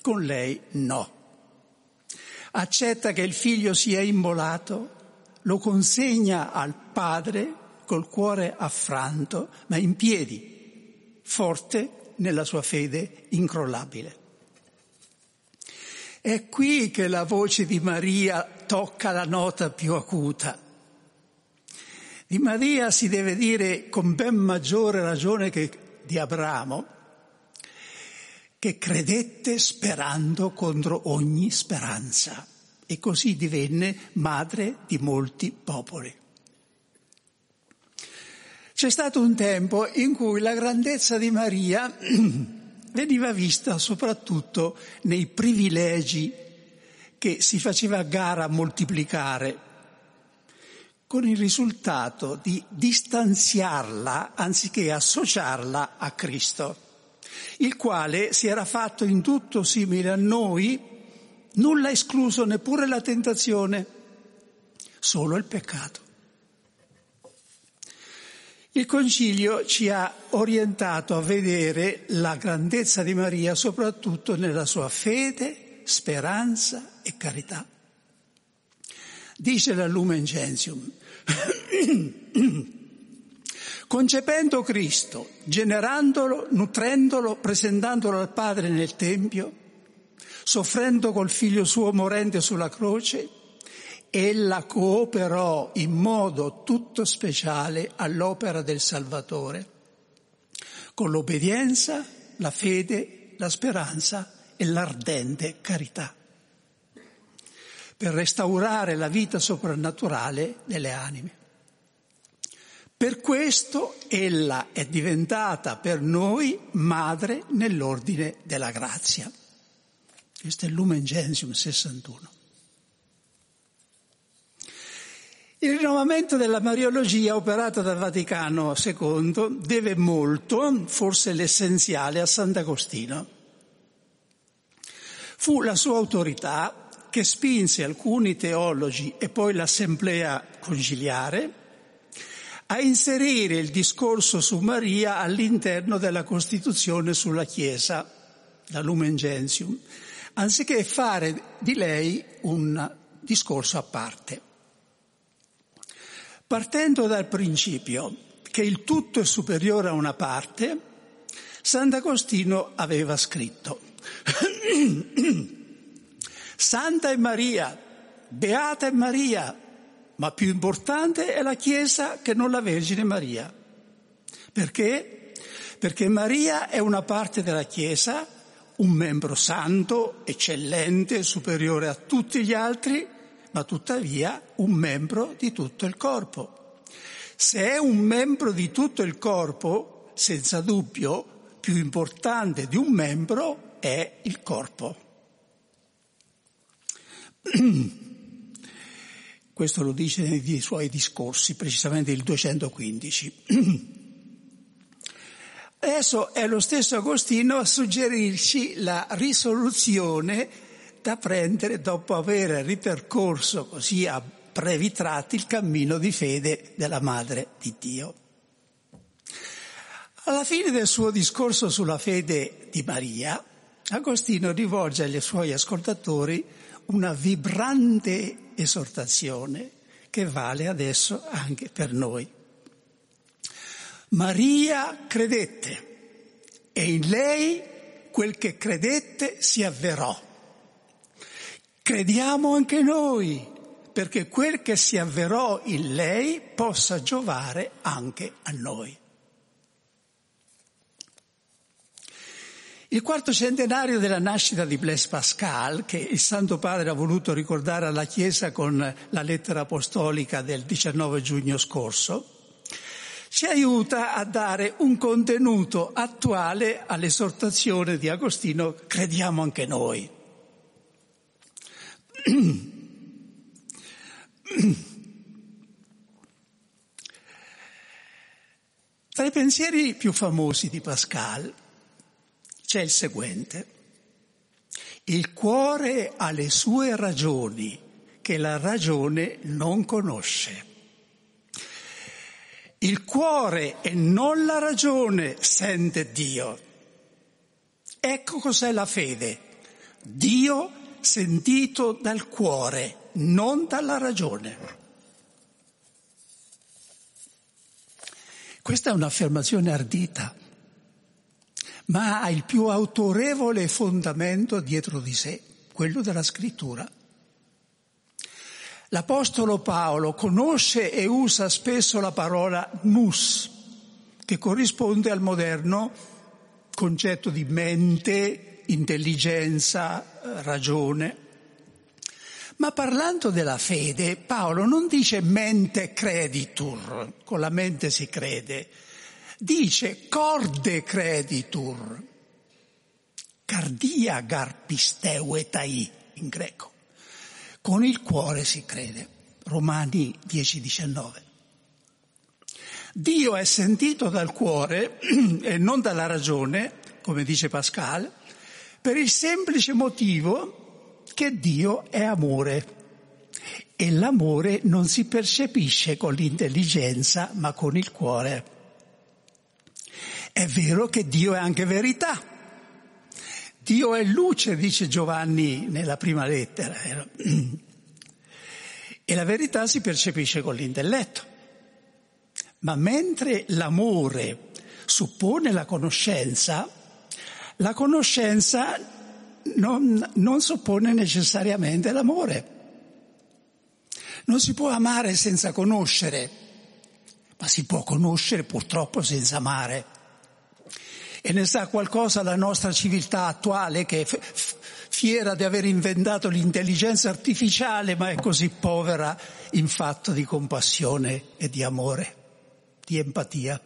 con lei no. Accetta che il figlio sia immolato, lo consegna al padre col cuore affranto, ma in piedi, forte nella sua fede incrollabile. È qui che la voce di Maria tocca la nota più acuta. Di Maria si deve dire con ben maggiore ragione che di Abramo, che credette sperando contro ogni speranza e così divenne madre di molti popoli. C'è stato un tempo in cui la grandezza di Maria veniva vista soprattutto nei privilegi che si faceva gara a moltiplicare, con il risultato di distanziarla anziché associarla a Cristo, il quale si era fatto in tutto simile a noi, nulla escluso, neppure la tentazione, solo il peccato. Il Concilio ci ha orientato a vedere la grandezza di Maria soprattutto nella sua fede, speranza e carità. Dice la Lumen Gentium: «Concependo Cristo, generandolo, nutrendolo, presentandolo al Padre nel Tempio, soffrendo col Figlio suo morente sulla croce, ella cooperò in modo tutto speciale all'opera del Salvatore, con l'obbedienza, la fede, la speranza e l'ardente carità, per restaurare la vita soprannaturale delle anime. Per questo ella è diventata per noi madre nell'ordine della grazia». Questo è Lumen Gentium 61. Il rinnovamento della Mariologia operato dal Vaticano II deve molto, forse l'essenziale, a Sant'Agostino. Fu la sua autorità che spinse alcuni teologi e poi l'assemblea conciliare a inserire il discorso su Maria all'interno della Costituzione sulla Chiesa, la Lumen Gentium, anziché fare di lei un discorso a parte. Partendo dal principio che il tutto è superiore a una parte, Sant'Agostino aveva scritto: «Santa è Maria, beata è Maria, ma più importante è la Chiesa che non la Vergine Maria. Perché? Perché Maria è una parte della Chiesa, un membro santo, eccellente, superiore a tutti gli altri, ma tuttavia un membro di tutto il corpo. Se è un membro di tutto il corpo, senza dubbio, più importante di un membro è il corpo». Questo lo dice nei suoi discorsi, precisamente il 215. È Adesso è lo stesso Agostino a suggerirci la risoluzione da prendere dopo aver ripercorso così a brevi tratti il cammino di fede della Madre di Dio. Alla fine del suo discorso sulla fede di Maria, Agostino rivolge agli suoi ascoltatori una vibrante esortazione che vale adesso anche per noi. Maria credette e in lei quel che credette si avverò. Crediamo anche noi perché quel che si avverò in lei possa giovare anche a noi. Il quarto centenario della nascita di Blaise Pascal, che il Santo Padre ha voluto ricordare alla Chiesa con la lettera apostolica del 19 giugno scorso, ci aiuta a dare un contenuto attuale all'esortazione di Agostino «Crediamo anche noi». Tra i pensieri più famosi di Pascal c'è il seguente: il cuore ha le sue ragioni che la ragione non conosce. Il cuore e non la ragione sente Dio. Ecco cos'è la fede. Dio sentito dal cuore, non dalla ragione. Questa è un'affermazione ardita, ma ha il più autorevole fondamento dietro di sé, quello della Scrittura. L'Apostolo Paolo conosce e usa spesso la parola nous, che corrisponde al moderno concetto di mente, intelligenza, ragione. Ma parlando della fede, Paolo non dice mente creditur, con la mente si crede, dice corde creditur, cardia garpisteuetai in greco, con il cuore si crede, Romani 10,19. Dio è sentito dal cuore e non dalla ragione, come dice Pascal, per il semplice motivo che Dio è amore e l'amore non si percepisce con l'intelligenza ma con il cuore. È vero che Dio è anche verità. Dio è luce, dice Giovanni nella prima lettera. E la verità si percepisce con l'intelletto. Ma mentre l'amore suppone la conoscenza non suppone necessariamente l'amore. Non si può amare senza conoscere, ma si può conoscere purtroppo senza amare. E ne sa qualcosa la nostra civiltà attuale che è fiera di aver inventato l'intelligenza artificiale, ma è così povera in fatto di compassione e di amore, di empatia.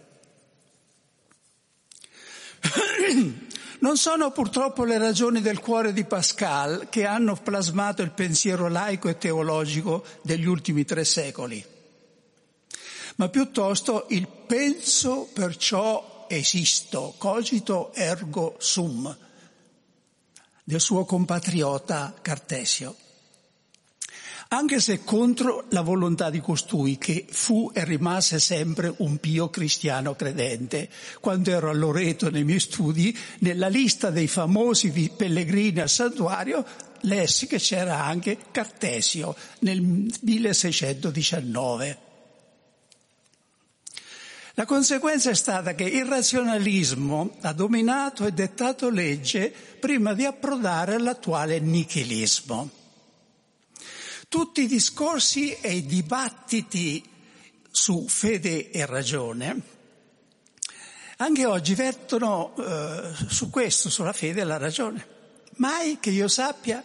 Non sono purtroppo le ragioni del cuore di Pascal che hanno plasmato il pensiero laico e teologico degli ultimi 3 secoli, ma piuttosto il penso perciò esisto, cogito ergo sum, del suo compatriota Cartesio, anche se contro la volontà di costui, che fu e rimase sempre un pio cristiano credente. Quando ero a Loreto nei miei studi, nella lista dei famosi pellegrini al santuario, lessi che c'era anche Cartesio nel 1619. La conseguenza è stata che il razionalismo ha dominato e dettato legge prima di approdare all'attuale nichilismo. Tutti i discorsi e i dibattiti su fede e ragione, anche oggi vertono su questo, sulla fede e la ragione. Mai che io sappia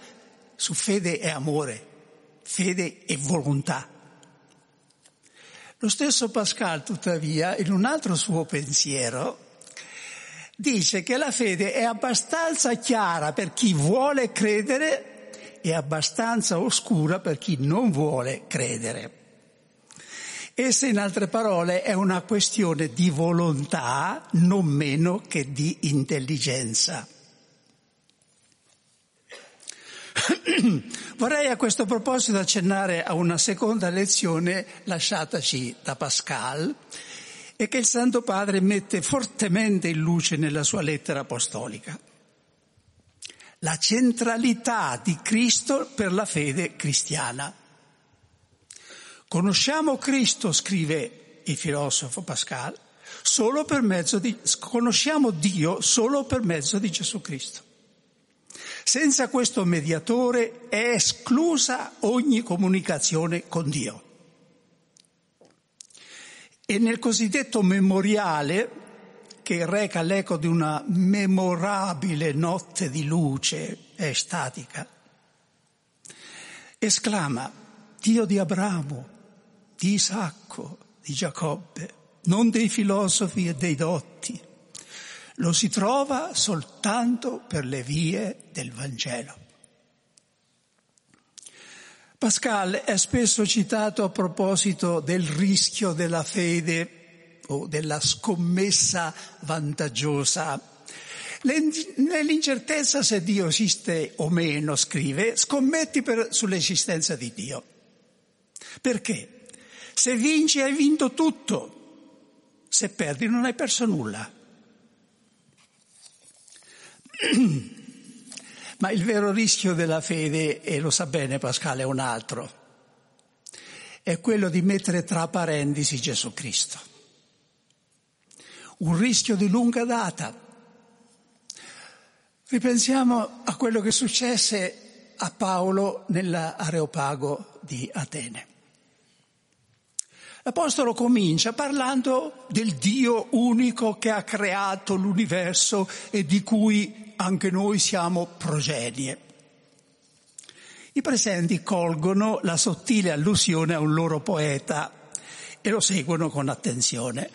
su fede e amore, fede e volontà. Lo stesso Pascal, tuttavia, in un altro suo pensiero, dice che la fede è abbastanza chiara per chi vuole credere e abbastanza oscura per chi non vuole credere. Essa, in altre parole, è una questione di volontà non meno che di intelligenza. Vorrei a questo proposito accennare a una seconda lezione lasciataci da Pascal e che il Santo Padre mette fortemente in luce nella sua lettera apostolica. La centralità di Cristo per la fede cristiana. Conosciamo Cristo, scrive il filosofo Pascal, conosciamo Dio solo per mezzo di Gesù Cristo. Senza questo mediatore è esclusa ogni comunicazione con Dio. E nel cosiddetto memoriale, che reca l'eco di una memorabile notte di luce estatica, esclama: Dio di Abramo, di Isacco, di Giacobbe, non dei filosofi e dei dotti. Lo si trova soltanto per le vie del Vangelo. Pascal è spesso citato a proposito del rischio della fede o della scommessa vantaggiosa. Nell'incertezza se Dio esiste o meno, scrive, scommetti sull'esistenza di Dio. Perché? Se vinci hai vinto tutto, se perdi non hai perso nulla. Ma il vero rischio della fede, e lo sa bene Pascal, è un altro, è quello di mettere tra parentesi Gesù Cristo. Un rischio di lunga data. Ripensiamo a quello che successe a Paolo nell'areopago di Atene. L'Apostolo comincia parlando del Dio unico che ha creato l'universo e di cui anche noi siamo progenie. I presenti colgono la sottile allusione a un loro poeta e lo seguono con attenzione.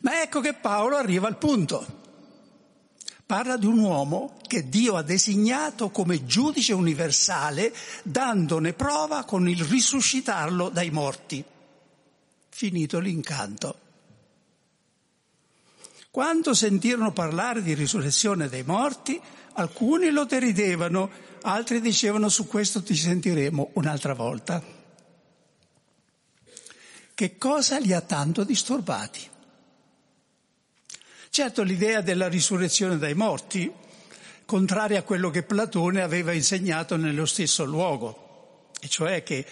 Ma ecco che Paolo arriva al punto. Parla di un uomo che Dio ha designato come giudice universale, dandone prova con il risuscitarlo dai morti. Finito l'incanto. Quando sentirono parlare di risurrezione dei morti, alcuni lo deridevano, altri dicevano: su questo ti sentiremo un'altra volta. Che cosa li ha tanto disturbati? Certo, l'idea della risurrezione dai morti, contraria a quello che Platone aveva insegnato nello stesso luogo, e cioè che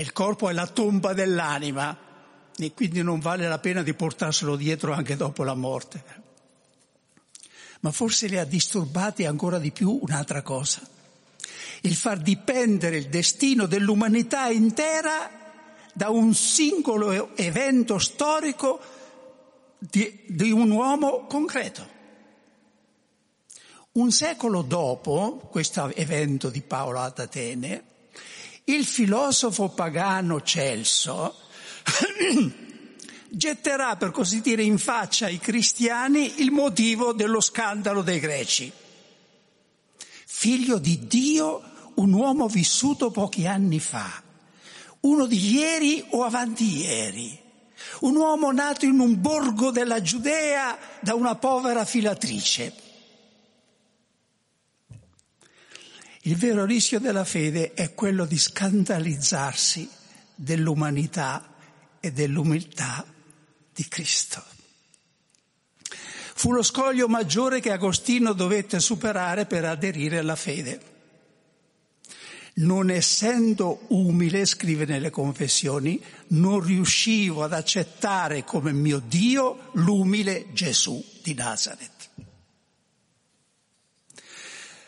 il corpo è la tomba dell'anima e quindi non vale la pena di portarselo dietro anche dopo la morte. Ma forse li ha disturbati ancora di più un'altra cosa, il far dipendere il destino dell'umanità intera da un singolo evento storico di un uomo concreto. Un secolo dopo questo evento di Paolo ad Atene, il filosofo pagano Celso getterà, per così dire, in faccia ai cristiani il motivo dello scandalo dei greci. Figlio di Dio, un uomo vissuto pochi anni fa, uno di ieri o avanti ieri. Un uomo nato in un borgo della Giudea da una povera filatrice. Il vero rischio della fede è quello di scandalizzarsi dell'umanità e dell'umiltà di Cristo. Fu lo scoglio maggiore che Agostino dovette superare per aderire alla fede. Non essendo umile, scrive nelle Confessioni, non riuscivo ad accettare come mio Dio l'umile Gesù di Nazaret.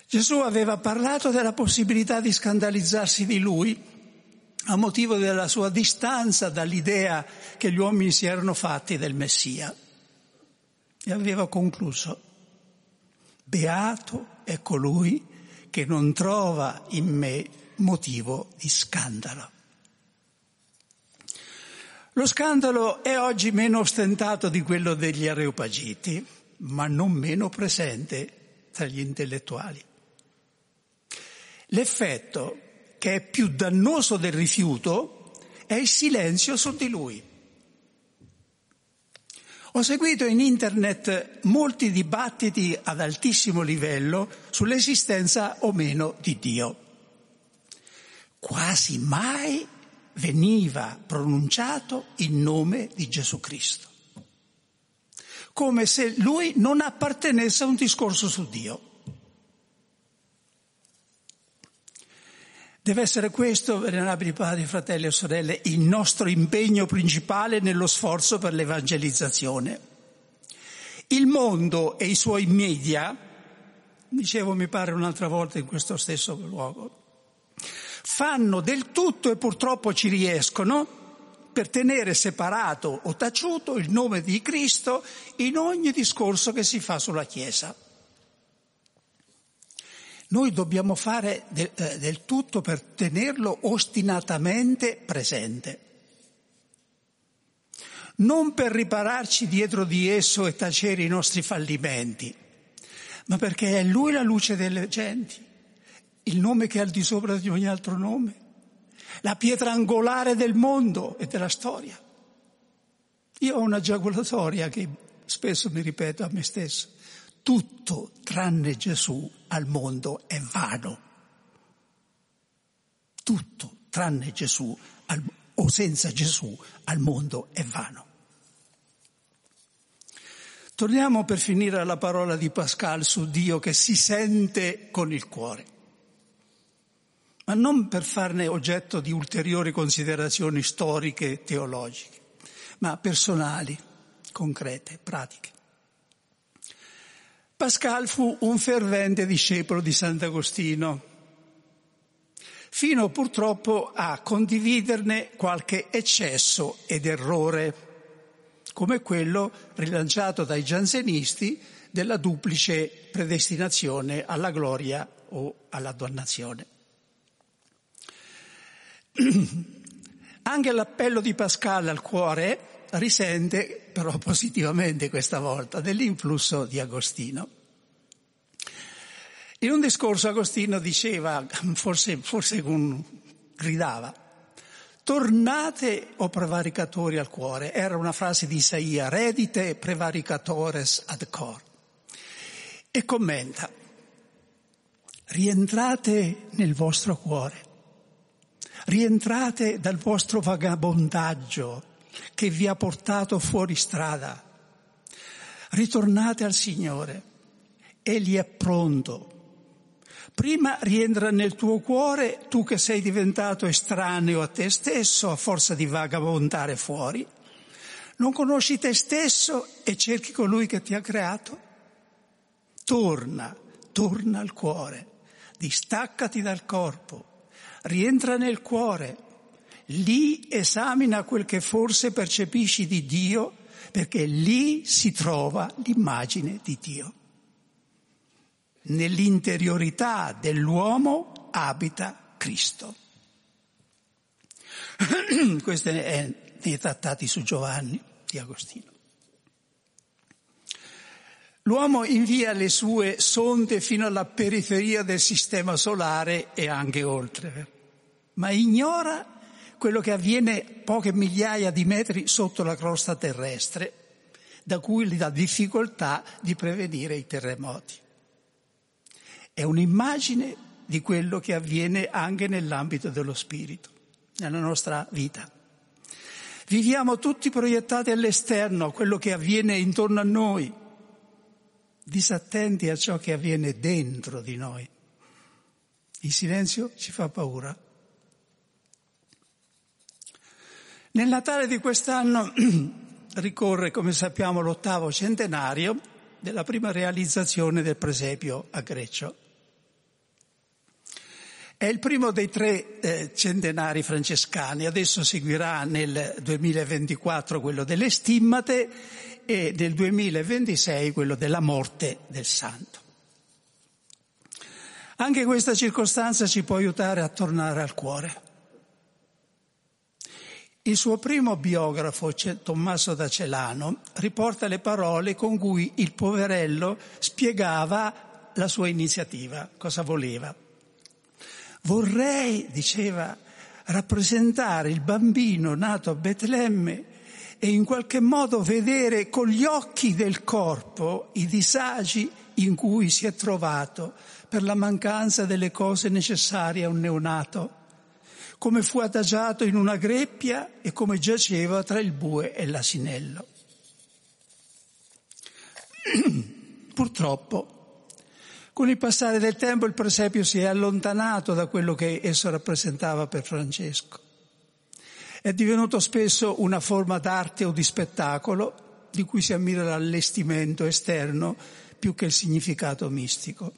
Gesù aveva parlato della possibilità di scandalizzarsi di lui a motivo della sua distanza dall'idea che gli uomini si erano fatti del Messia. E aveva concluso: beato è colui che non trova in me motivo di scandalo. Lo scandalo è oggi meno ostentato di quello degli areopagiti, ma non meno presente tra gli intellettuali. L'effetto che è più dannoso del rifiuto è il silenzio su di lui. Ho seguito in internet molti dibattiti ad altissimo livello sull'esistenza o meno di Dio. Quasi mai veniva pronunciato il nome di Gesù Cristo, come se lui non appartenesse a un discorso su Dio. Deve essere questo, venerabili padri, fratelli e sorelle, il nostro impegno principale nello sforzo per l'evangelizzazione. Il mondo e i suoi media, dicevo mi pare un'altra volta in questo stesso luogo, fanno del tutto, e purtroppo ci riescono, per tenere separato o taciuto il nome di Cristo in ogni discorso che si fa sulla Chiesa. Noi dobbiamo fare del tutto per tenerlo ostinatamente presente, non per ripararci dietro di esso e tacere i nostri fallimenti, ma perché è Lui la luce delle genti, il nome che è al di sopra di ogni altro nome, la pietra angolare del mondo e della storia. Io ho una giaculatoria che spesso mi ripeto a me stesso: tutto tranne Gesù al mondo è vano. Tutto tranne Gesù o senza Gesù al mondo è vano. Torniamo per finire alla parola di Pascal su Dio che si sente con il cuore, ma non per farne oggetto di ulteriori considerazioni storiche, teologiche, ma personali, concrete, pratiche. Pascal fu un fervente discepolo di Sant'Agostino, fino purtroppo a condividerne qualche eccesso ed errore, come quello rilanciato dai giansenisti della duplice predestinazione alla gloria o alla dannazione. Anche l'appello di Pascal al cuore risente, però positivamente questa volta, dell'influsso di Agostino. In un discorso Agostino diceva, forse gridava, tornate o prevaricatori al cuore. Era una frase di Isaia, redite prevaricatores ad cor. E commenta, rientrate nel vostro cuore. Rientrate dal vostro vagabondaggio che vi ha portato fuori strada. Ritornate al Signore, Egli è pronto. Prima rientra nel tuo cuore, tu che sei diventato estraneo a te stesso a forza di vagabondare fuori. Non conosci te stesso e cerchi colui che ti ha creato? Torna al cuore, distaccati dal corpo. Rientra nel cuore, lì esamina quel che forse percepisci di Dio, perché lì si trova l'immagine di Dio. Nell'interiorità dell'uomo abita Cristo. Questo è nei trattati su Giovanni di Agostino. L'uomo invia le sue sonde fino alla periferia del sistema solare e anche oltre, ma ignora quello che avviene poche migliaia di metri sotto la crosta terrestre, da cui la difficoltà di prevenire i terremoti. È un'immagine di quello che avviene anche nell'ambito dello spirito, nella nostra vita. Viviamo tutti proiettati all'esterno, a quello che avviene intorno a noi, disattenti a ciò che avviene dentro di noi. Il silenzio ci fa paura. Nel Natale di quest'anno ricorre, come sappiamo, l'8° centenario della prima realizzazione del presepio a Greccio. È il primo dei 3 centenari francescani, adesso seguirà nel 2024 quello delle stimmate e nel 2026 quello della morte del santo. Anche questa circostanza ci può aiutare a tornare al cuore. Il suo primo biografo, Tommaso da Celano, riporta le parole con cui il poverello spiegava la sua iniziativa, cosa voleva. Vorrei, diceva, rappresentare il bambino nato a Betlemme e in qualche modo vedere con gli occhi del corpo i disagi in cui si è trovato per la mancanza delle cose necessarie a un neonato, come fu adagiato in una greppia e come giaceva tra il bue e l'asinello. Purtroppo, con il passare del tempo il presepio si è allontanato da quello che esso rappresentava per Francesco. È divenuto spesso una forma d'arte o di spettacolo di cui si ammira l'allestimento esterno più che il significato mistico.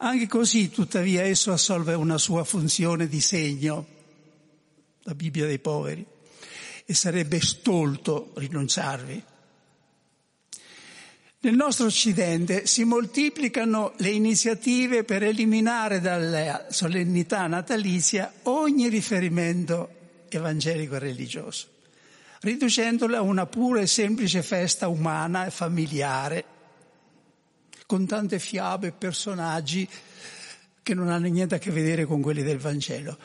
Anche così, tuttavia, esso assolve una sua funzione di segno, la Bibbia dei poveri, e sarebbe stolto rinunciarvi. Nel nostro Occidente si moltiplicano le iniziative per eliminare dalla solennità natalizia ogni riferimento evangelico e religioso, riducendola a una pura e semplice festa umana e familiare, con tante fiabe e personaggi che non hanno niente a che vedere con quelli del Vangelo.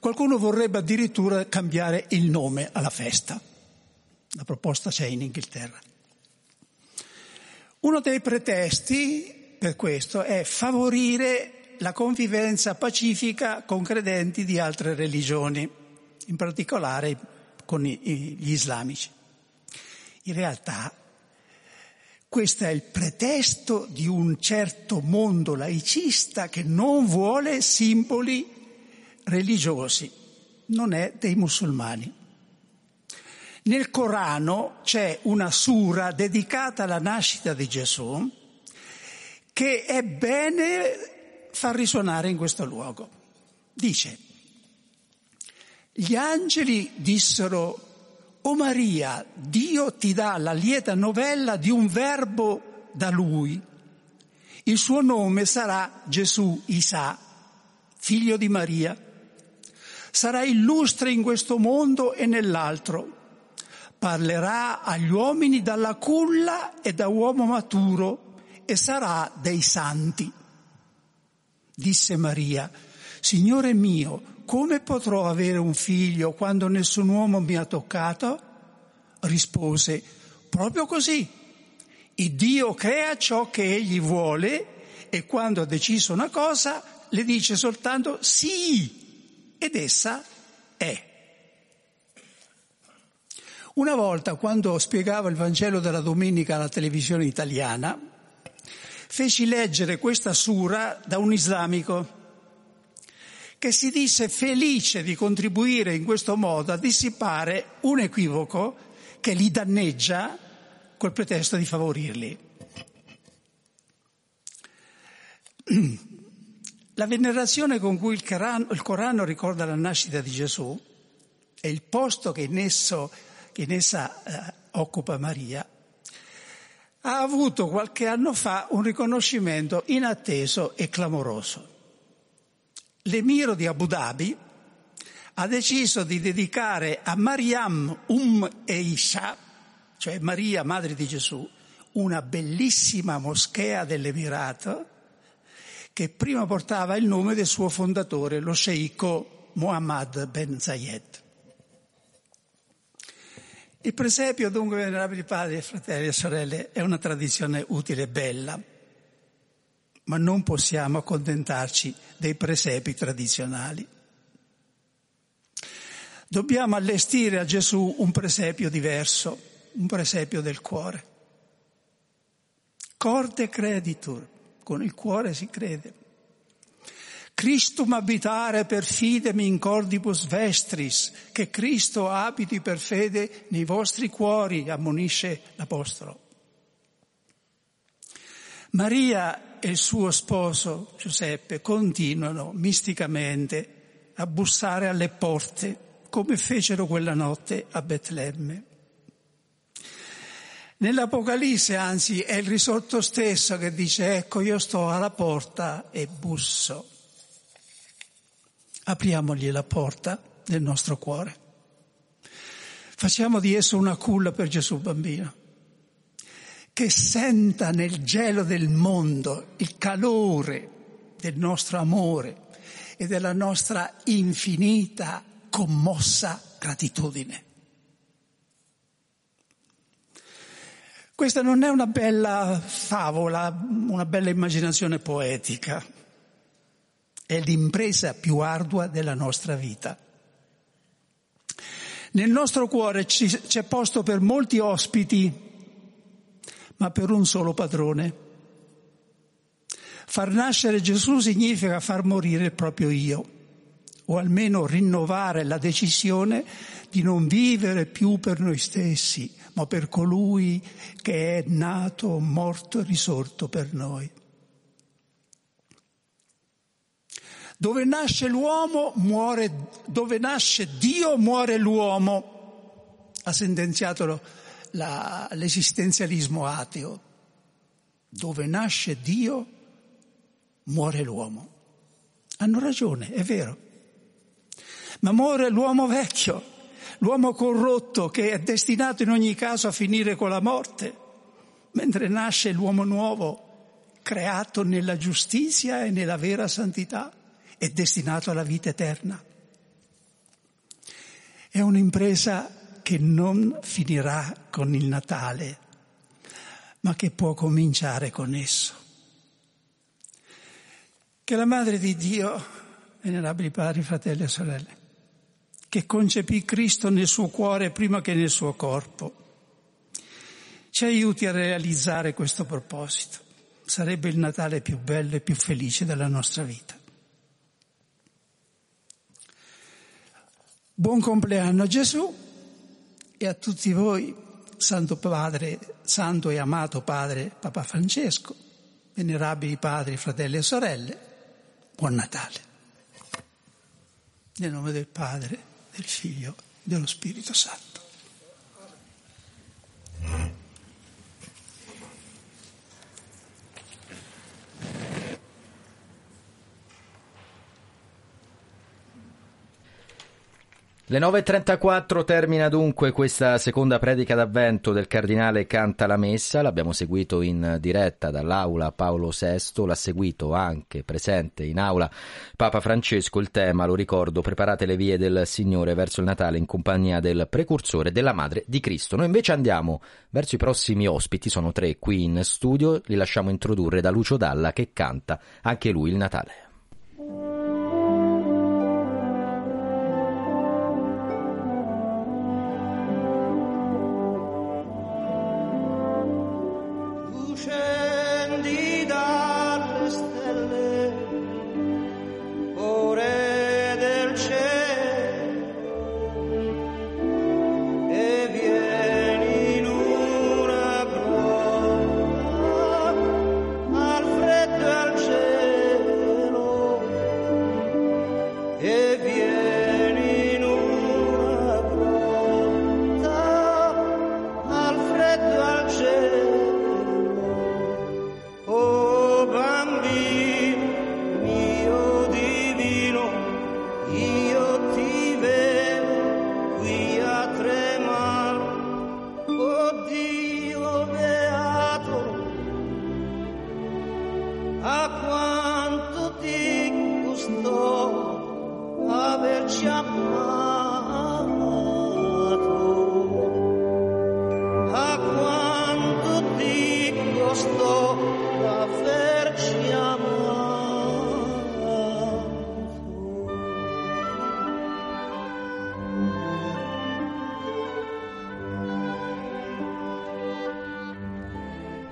Qualcuno vorrebbe addirittura cambiare il nome alla festa. La proposta c'è in Inghilterra. Uno dei pretesti per questo è favorire la convivenza pacifica con credenti di altre religioni, in particolare con gli islamici. In realtà questo è il pretesto di un certo mondo laicista che non vuole simboli religiosi, non è dei musulmani. Nel Corano c'è una sura dedicata alla nascita di Gesù che è bene far risuonare in questo luogo. Dice: gli angeli dissero: «O Maria, Dio ti dà la lieta novella di un verbo da Lui. Il suo nome sarà Gesù Isa, figlio di Maria. Sarà illustre in questo mondo e nell'altro. Parlerà agli uomini dalla culla e da uomo maturo e sarà dei santi». Disse Maria: «Signore mio, come potrò avere un figlio quando nessun uomo mi ha toccato?» Rispose: «Proprio così. Il Dio crea ciò che egli vuole e quando ha deciso una cosa le dice soltanto sì ed essa è». Una volta, quando spiegavo il Vangelo della domenica alla televisione italiana, feci leggere questa sura da un islamico che si disse felice di contribuire in questo modo a dissipare un equivoco che li danneggia col pretesto di favorirli. La venerazione con cui il Corano ricorda la nascita di Gesù e il posto che in essa occupa Maria, ha avuto qualche anno fa un riconoscimento inatteso e clamoroso. L'emiro di Abu Dhabi ha deciso di dedicare a Mariam Isha, cioè Maria, madre di Gesù, una bellissima moschea dell'Emirato che prima portava il nome del suo fondatore, lo sceicco Mohammed ben Zayed. Il presepio, dunque, venerabili padri, fratelli e sorelle, è una tradizione utile e bella, ma non possiamo accontentarci dei presepi tradizionali. Dobbiamo allestire a Gesù un presepio diverso, un presepio del cuore. Corde creditur, con il cuore si crede. Christum abitare per fidem in cordibus vestris, che Cristo abiti per fede nei vostri cuori, ammonisce l'Apostolo. Maria e il suo sposo Giuseppe continuano misticamente a bussare alle porte, come fecero quella notte a Betlemme. Nell'Apocalisse, anzi, è il risorto stesso che dice: «Ecco, io sto alla porta e busso». Apriamogli la porta del nostro cuore. Facciamo di esso una culla per Gesù bambino, che senta nel gelo del mondo il calore del nostro amore e della nostra infinita commossa gratitudine. Questa non è una bella favola, una bella immaginazione poetica. È l'impresa più ardua della nostra vita. Nel nostro cuore c'è posto per molti ospiti, ma per un solo padrone. Far nascere Gesù significa far morire il proprio io, o almeno rinnovare la decisione di non vivere più per noi stessi, ma per colui che è nato, morto e risorto per noi. Dove nasce l'uomo muore, dove nasce Dio muore l'uomo, ha sentenziato l'esistenzialismo ateo. Dove nasce Dio muore l'uomo. Hanno ragione, è vero. Ma muore l'uomo vecchio, l'uomo corrotto che è destinato in ogni caso a finire con la morte, mentre nasce l'uomo nuovo, creato nella giustizia e nella vera santità, è destinato alla vita eterna. È un'impresa che non finirà con il Natale, ma che può cominciare con esso. Che la Madre di Dio, venerabili padri, fratelli e sorelle, che concepì Cristo nel suo cuore prima che nel suo corpo, ci aiuti a realizzare questo proposito. Sarebbe il Natale più bello e più felice della nostra vita. Buon compleanno a Gesù e a tutti voi, Santo Padre, Santo e amato Padre Papa Francesco, venerabili padri, fratelli e sorelle, buon Natale. Nel nome del Padre, del Figlio, dello Spirito Santo. Le 9.34 termina dunque questa seconda predica d'avvento del Cardinale Cantalamessa. L'abbiamo seguito in diretta dall'Aula Paolo VI, l'ha seguito anche presente in aula Papa Francesco. Il tema, lo ricordo, preparate le vie del Signore verso il Natale in compagnia del precursore, della Madre di Cristo. Noi invece andiamo verso i prossimi ospiti, sono tre qui in studio, li lasciamo introdurre da Lucio Dalla che canta anche lui il Natale.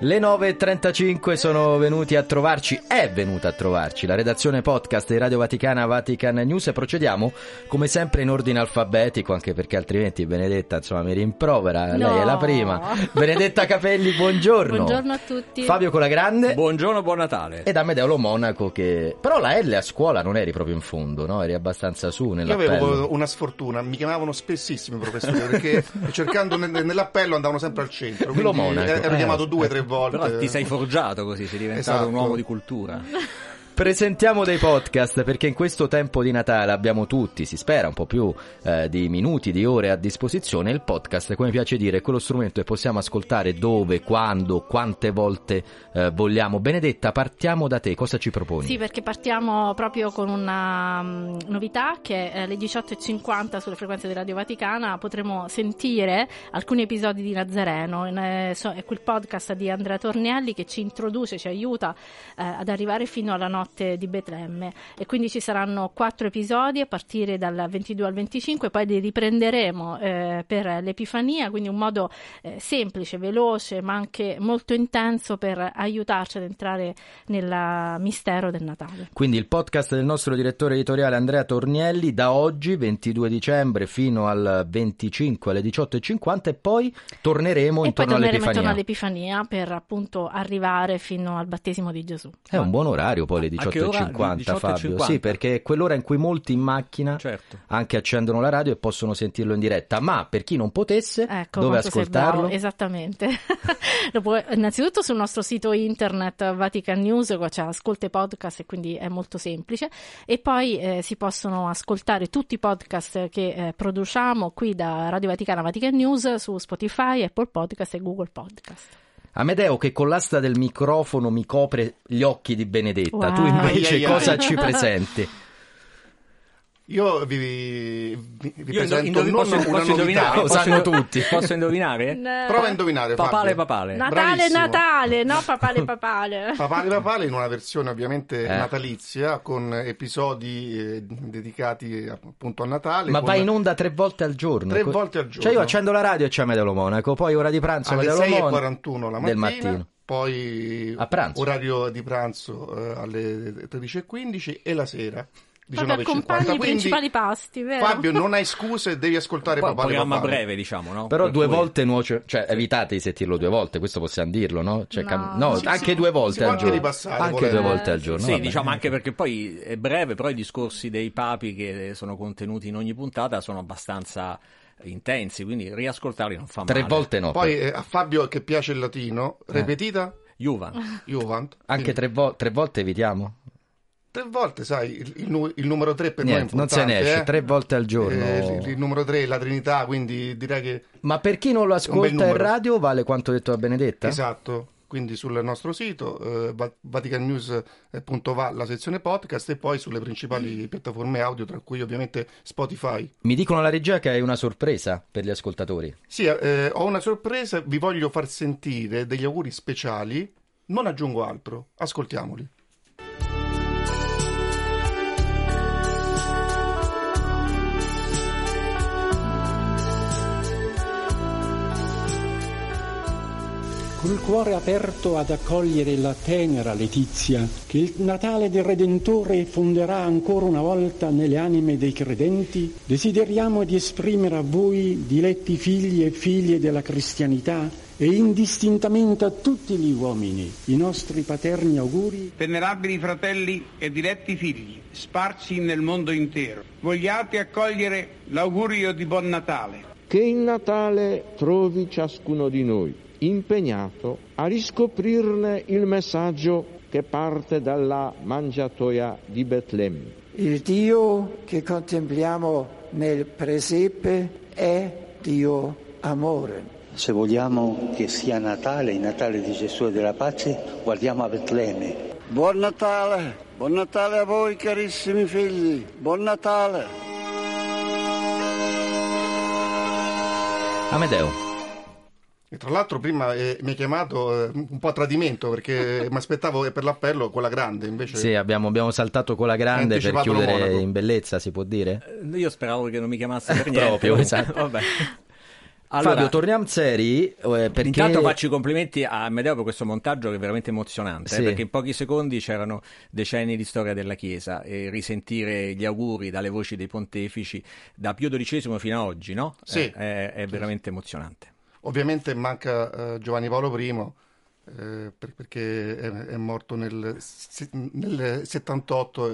Le 9.35 sono venuti a trovarci, è venuta a trovarci la redazione podcast di Radio Vaticana, Vatican News, e procediamo come sempre in ordine alfabetico, anche perché altrimenti Benedetta, insomma, mi rimprovera, no. Lei è la prima. Benedetta Capelli, buongiorno. Buongiorno a tutti. Fabio Colagrande. Buongiorno, buon Natale. Ed Amedeo Lo Monaco che... Però la L a scuola non eri proprio in fondo, no? Eri abbastanza su nell'appello. Io avevo una sfortuna, mi chiamavano spessissimo professore, perché cercando nell'appello andavano sempre al centro. Quindi Lo Monaco. Ero chiamato 2-3 volte. Però ti sei forgiato così, sei diventato, esatto, un uomo di cultura. Presentiamo dei podcast, perché in questo tempo di Natale abbiamo tutti, si spera, un po' più di minuti, di ore a disposizione. Il podcast, come piace dire, è quello strumento che possiamo ascoltare dove, quando, quante volte vogliamo. Benedetta, partiamo da te, cosa ci proponi? Sì, perché partiamo proprio con una novità, che alle 18.50 sulle frequenze di Radio Vaticana potremo sentire alcuni episodi di Nazareno. È quel podcast di Andrea Tornielli che ci introduce, ci aiuta ad arrivare fino alla nostra di Betlemme, e quindi ci saranno 4 episodi a partire dal 22 al 25, poi li riprenderemo per l'Epifania, quindi un modo semplice, veloce ma anche molto intenso per aiutarci ad entrare nel mistero del Natale. Quindi il podcast del nostro direttore editoriale Andrea Tornielli, da oggi 22 dicembre fino al 25 alle 18.50, e poi torneremo intorno all'Epifania per appunto arrivare fino al battesimo di Gesù. È un buon orario poi le 18.50, Fabio, sì, perché è quell'ora in cui molti in macchina, certo, anche accendono la radio e possono sentirlo in diretta. Ma per chi non potesse, ecco, dove ascoltarlo? Esattamente. Innanzitutto sul nostro sito internet Vatican News, qua c'è ascolta i podcast, e quindi è molto semplice, e poi si possono ascoltare tutti i podcast che produciamo qui da Radio Vaticana, Vatican News, su Spotify, Apple Podcast e Google Podcast. Amedeo, che con l'asta del microfono mi copre gli occhi di Benedetta, wow. Tu invece cosa ci presenti? Io vi presento una novità. Lo sanno tutti. Posso indovinare? Prova a indovinare. Papale, Fabio. Papale. Natale, bravissimo. Natale, no, papale, papale. Papale, papale, in una versione ovviamente natalizia, con episodi dedicati appunto a Natale. Ma va in onda 3 volte al giorno. 3 volte al giorno. Cioè io accendo la radio e c'è Amedeo Monaco, poi ora di pranzo alle 6:41 la mattina. Del mattino. Poi a pranzo. Orario di pranzo alle 13:15 e la sera. Proprio accompagni i principali pasti, vero? Fabio, non hai scuse, devi ascoltare papà. Un programma breve, diciamo, no? Però per 2 volte nuoce, cioè evitate di sentirlo 2 volte, questo possiamo dirlo, no? Cioè, anche 2 volte al giorno. Anche 2 volte al giorno. Sì, vabbè. Diciamo, anche perché poi è breve, però i discorsi dei papi che sono contenuti in ogni puntata sono abbastanza intensi, quindi riascoltarli non fa male. 3 volte no. Poi a Fabio che piace il latino, repetita? Juvent. Anche 3 volte evitiamo? 3 volte, sai, il numero 3 per noi è importante. Non se ne esce, 3 volte al giorno. Il numero 3 è la Trinità, quindi direi che... Ma per chi non lo ascolta in radio vale quanto detto da Benedetta? Esatto, quindi sul nostro sito vaticannews.va, la sezione podcast, e poi sulle principali piattaforme audio, tra cui ovviamente Spotify. Mi dicono alla regia che hai una sorpresa per gli ascoltatori. Sì, ho una sorpresa, vi voglio far sentire degli auguri speciali, non aggiungo altro, ascoltiamoli. Col cuore aperto ad accogliere la tenera Letizia, che il Natale del Redentore fonderà ancora una volta nelle anime dei credenti, desideriamo di esprimere a voi, diletti figli e figlie della cristianità, e indistintamente a tutti gli uomini, i nostri paterni auguri. Venerabili fratelli e diletti figli, sparsi nel mondo intero, vogliate accogliere l'augurio di Buon Natale. Che il Natale trovi ciascuno di noi impegnato a riscoprirne il messaggio che parte dalla mangiatoia di Betlemme. Il Dio che contempliamo nel presepe è Dio amore. Se vogliamo che sia Natale, il Natale di Gesù e della pace, guardiamo a Betlemme. Buon Natale a voi carissimi figli, buon Natale. Amedeo. E tra l'altro prima mi hai chiamato un po' a tradimento, perché mi aspettavo per l'appello quella grande, invece sì, abbiamo saltato quella grande per chiudere Monaco in bellezza, si può dire? Io speravo che non mi chiamasse per niente. Proprio, esatto. Vabbè. Allora, Fabio, torniamo seri, perché... Intanto faccio i complimenti a Amedeo per questo montaggio che è veramente emozionante, sì, perché in pochi secondi c'erano decenni di storia della Chiesa, e risentire gli auguri dalle voci dei pontefici da Pio XII fino ad oggi, no? Sì. È veramente emozionante. Ovviamente manca Giovanni Paolo I, perché è morto nel 78,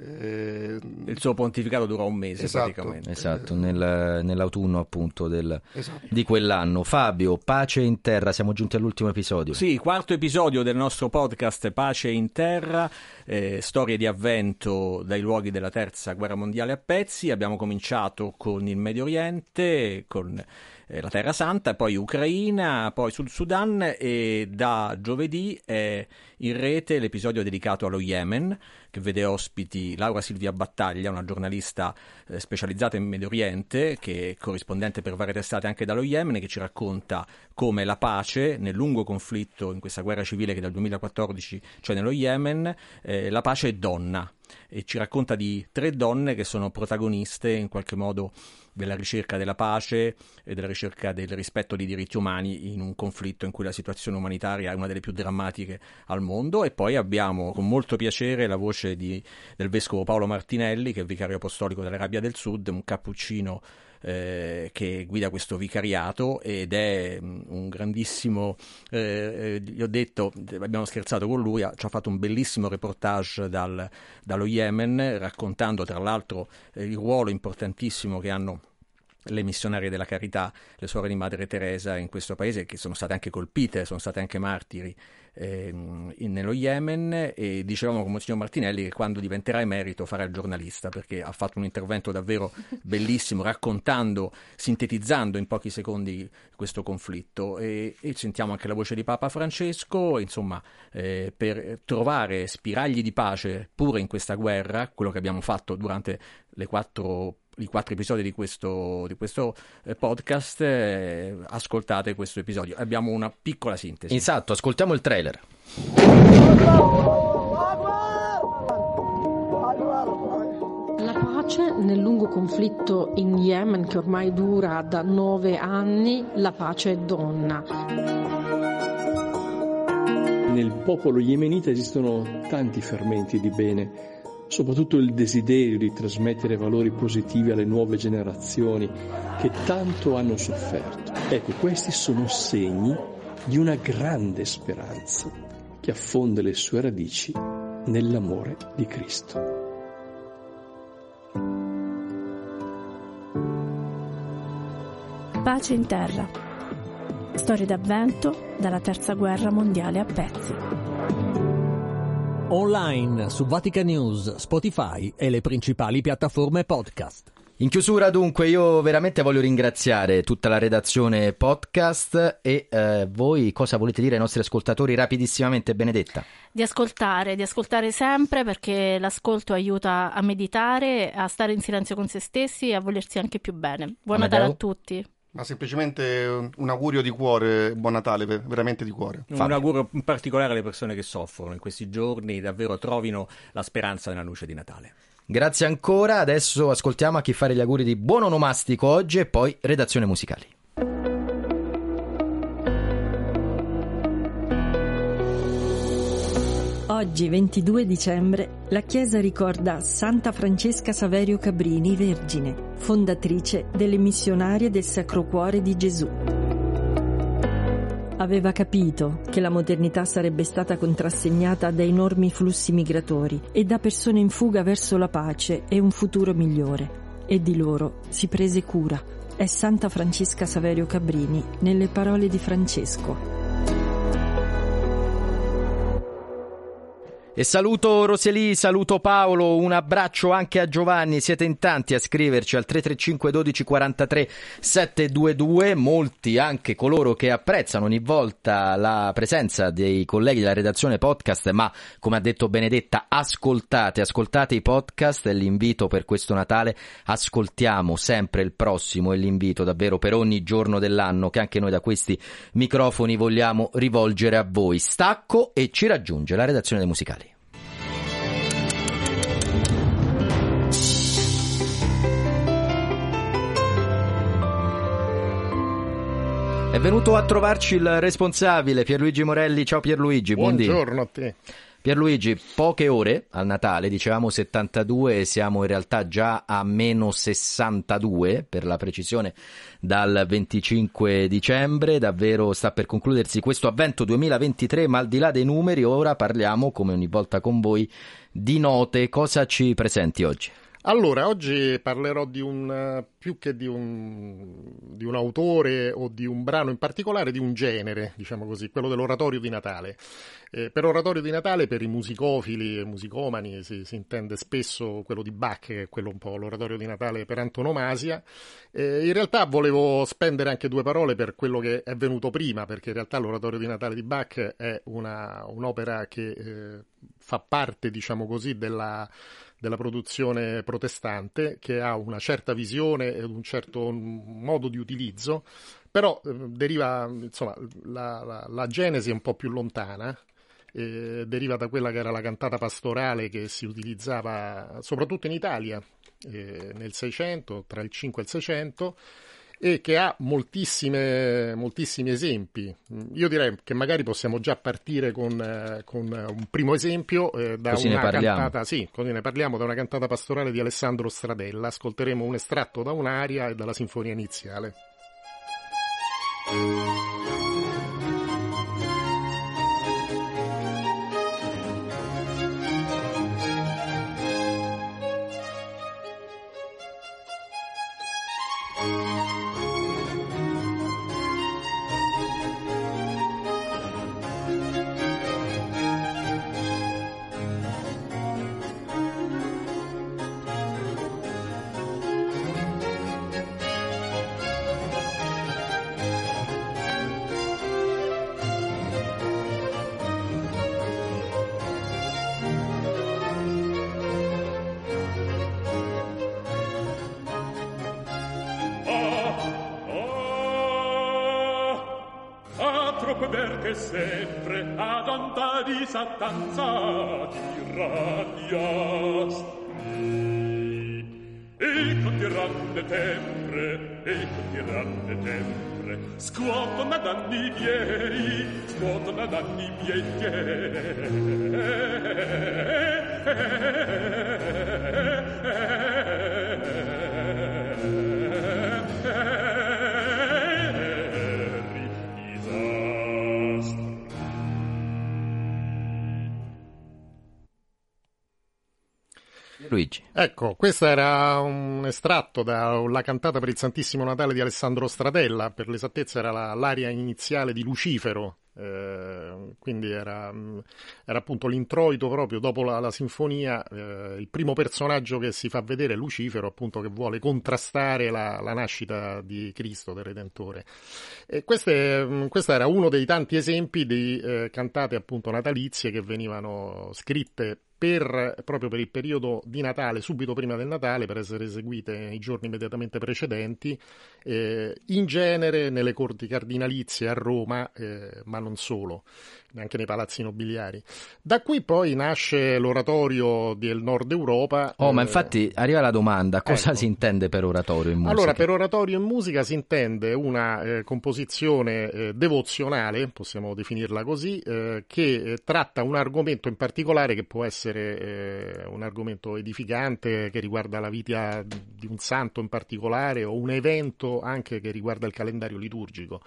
Il suo pontificato dura un mese, esatto, praticamente. Esatto, nell'autunno appunto di quell'anno. Fabio, Pace in Terra, siamo giunti all'ultimo episodio. Sì, quarto episodio del nostro podcast Pace in Terra, storie di avvento dai luoghi della terza guerra mondiale a pezzi. Abbiamo cominciato con il Medio Oriente, con la Terra Santa, poi Ucraina, poi Sud Sudan, e da giovedì è in rete l'episodio dedicato allo Yemen, che vede ospiti Laura Silvia Battaglia, una giornalista specializzata in Medio Oriente, che è corrispondente per varie testate anche dallo Yemen, che ci racconta come la pace nel lungo conflitto, in questa guerra civile che dal 2014 c'è nello Yemen, la pace è donna, e ci racconta di tre donne che sono protagoniste in qualche modo della ricerca della pace e della ricerca del rispetto dei diritti umani in un conflitto in cui la situazione umanitaria è una delle più drammatiche al mondo. E poi abbiamo con molto piacere la voce del vescovo Paolo Martinelli, che è vicario apostolico dell'Arabia del Sud, un cappuccino che guida questo vicariato, ed è un grandissimo, gli ho detto, abbiamo scherzato con lui, ci ha fatto un bellissimo reportage dallo Yemen, raccontando tra l'altro il ruolo importantissimo che hanno le missionarie della carità, le suore di Madre Teresa in questo paese, che sono state anche colpite, sono state anche martiri nello Yemen. E dicevamo con Monsignor Martinelli che quando diventerà emerito farà il giornalista, perché ha fatto un intervento davvero bellissimo, raccontando, sintetizzando in pochi secondi questo conflitto, e sentiamo anche la voce di Papa Francesco, insomma, per trovare spiragli di pace pure in questa guerra, quello che abbiamo fatto durante i quattro episodi di questo podcast. Ascoltate questo episodio, abbiamo una piccola sintesi. Esatto, ascoltiamo il trailer. La pace nel lungo conflitto in Yemen, che ormai dura da 9 anni, la pace è donna. Nel popolo yemenita esistono tanti fermenti di bene, soprattutto il desiderio di trasmettere valori positivi alle nuove generazioni che tanto hanno sofferto. Ecco, questi sono segni di una grande speranza che affonda le sue radici nell'amore di Cristo. Pace in terra. Storie d'avvento dalla terza guerra mondiale a pezzi. Online su Vatican News, Spotify e le principali piattaforme podcast. In chiusura dunque io veramente voglio ringraziare tutta la redazione podcast, e voi cosa volete dire ai nostri ascoltatori rapidissimamente, Benedetta? Di ascoltare sempre, perché l'ascolto aiuta a meditare, a stare in silenzio con se stessi e a volersi anche più bene. Buon Natale a tutti. Ma semplicemente un augurio di cuore, buon Natale, veramente di cuore. Fabio. Un augurio in particolare alle persone che soffrono in questi giorni, davvero trovino la speranza nella luce di Natale. Grazie ancora, adesso ascoltiamo a chi fare gli auguri di buon onomastico oggi, e poi redazione musicali. Oggi 22 dicembre la Chiesa ricorda Santa Francesca Saverio Cabrini, vergine, fondatrice delle missionarie del Sacro Cuore di Gesù. Aveva capito che la modernità sarebbe stata contrassegnata da enormi flussi migratori e da persone in fuga verso la pace e un futuro migliore, e di loro si prese cura. È Santa Francesca Saverio Cabrini nelle parole di Francesco. E saluto Roseli, saluto Paolo, un abbraccio anche a Giovanni, siete in tanti a scriverci al 335 12 43 722, molti anche coloro che apprezzano ogni volta la presenza dei colleghi della redazione podcast, ma come ha detto Benedetta, ascoltate i podcast, è l'invito per questo Natale, ascoltiamo sempre il prossimo, è l'invito davvero per ogni giorno dell'anno che anche noi da questi microfoni vogliamo rivolgere a voi. Stacco e ci raggiunge la redazione dei musicali. È venuto a trovarci il responsabile Pierluigi Morelli. Ciao Pierluigi, buongiorno a te. Pierluigi, poche ore al Natale, dicevamo 72 e siamo in realtà già a meno 62 per la precisione dal 25 dicembre, davvero sta per concludersi questo avvento 2023, ma al di là dei numeri ora parliamo come ogni volta con voi di note. Cosa ci presenti oggi? Allora, oggi parlerò di un autore o di un brano in particolare, di un genere, diciamo così, quello dell'oratorio di Natale. Per oratorio di Natale, per i musicofili e musicomani, si intende spesso quello di Bach, che è quello un po' l'oratorio di Natale per antonomasia. In realtà volevo spendere anche due parole per quello che è venuto prima, perché in realtà l'oratorio di Natale di Bach è un'opera che fa parte, diciamo così, della produzione protestante, che ha una certa visione e un certo modo di utilizzo, però deriva, insomma, la genesi è un po' più lontana, deriva da quella che era la cantata pastorale che si utilizzava soprattutto in Italia nel 600, tra il 5 e il 600, e che ha moltissimi esempi. Io direi che magari possiamo già partire con un primo esempio da una cantata, sì, così ne parliamo, da una cantata pastorale di Alessandro Stradella. Ascolteremo un estratto da un'aria e dalla sinfonia iniziale. Perché sempre ad onta di satanza ti radias e con grande tembre scuotono danni miei Luigi. Ecco, questo era un estratto dalla cantata per il Santissimo Natale di Alessandro Stradella, per l'esattezza era l'aria iniziale di Lucifero, quindi era appunto l'introito proprio dopo la sinfonia, il primo personaggio che si fa vedere è Lucifero, appunto, che vuole contrastare la nascita di Cristo, del Redentore. E questo era uno dei tanti esempi di cantate appunto natalizie che venivano scritte proprio per il periodo di Natale, subito prima del Natale, per essere eseguite nei giorni immediatamente precedenti, in genere nelle corti cardinalizie a Roma, ma non solo, anche nei palazzi nobiliari. Da qui poi nasce l'oratorio del Nord Europa. Ma infatti arriva la domanda, cosa si intende per oratorio in musica? Allora, per oratorio in musica si intende una composizione devozionale, possiamo definirla così, che tratta un argomento in particolare, che può essere un argomento edificante che riguarda la vita di un santo in particolare, o un evento anche che riguarda il calendario liturgico.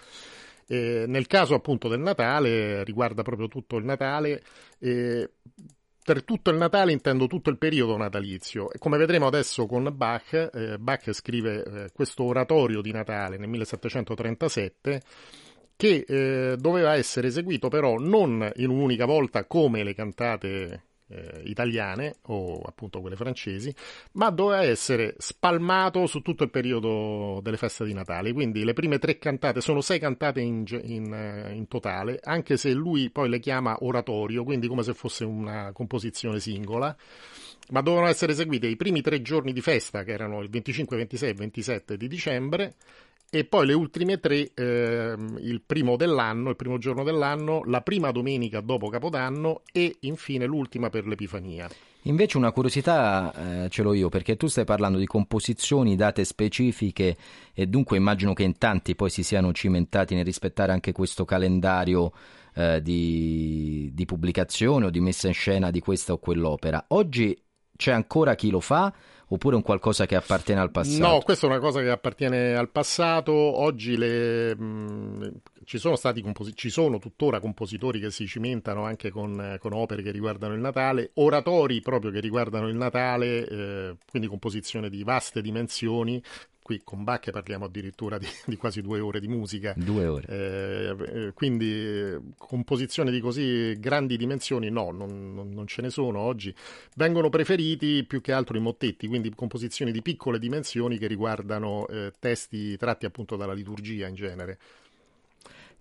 Nel caso appunto del Natale riguarda proprio tutto il Natale, per tutto il Natale intendo tutto il periodo natalizio, e come vedremo adesso con Bach, Bach scrive questo oratorio di Natale nel 1737, che doveva essere eseguito però non in un'unica volta come le cantate italiane o appunto quelle francesi, ma doveva essere spalmato su tutto il periodo delle feste di Natale. Quindi le prime tre cantate sono 6 cantate in totale, anche se lui poi le chiama oratorio, quindi come se fosse una composizione singola, ma dovevano essere eseguite i primi 3 giorni di festa, che erano il 25, 26 e 27 di dicembre, e poi le ultime 3, il primo dell'anno, il primo giorno dell'anno, la prima domenica dopo Capodanno e infine l'ultima per l'Epifania. Invece una curiosità ce l'ho io, perché tu stai parlando di composizioni, date specifiche, e dunque immagino che in tanti poi si siano cimentati nel rispettare anche questo calendario di pubblicazione o di messa in scena di questa o quell'opera. Oggi c'è ancora chi lo fa? Oppure un qualcosa che appartiene al passato? No, questa è una cosa che appartiene al passato. Oggi ci sono tuttora compositori che si cimentano anche con opere che riguardano il Natale, oratori proprio che riguardano il Natale, quindi composizione di vaste dimensioni. Qui con Bach parliamo addirittura di quasi 2 ore di musica. 2 ore. Quindi composizioni di così grandi dimensioni non ce ne sono oggi. Vengono preferiti più che altro i mottetti, quindi composizioni di piccole dimensioni che riguardano testi tratti appunto dalla liturgia in genere.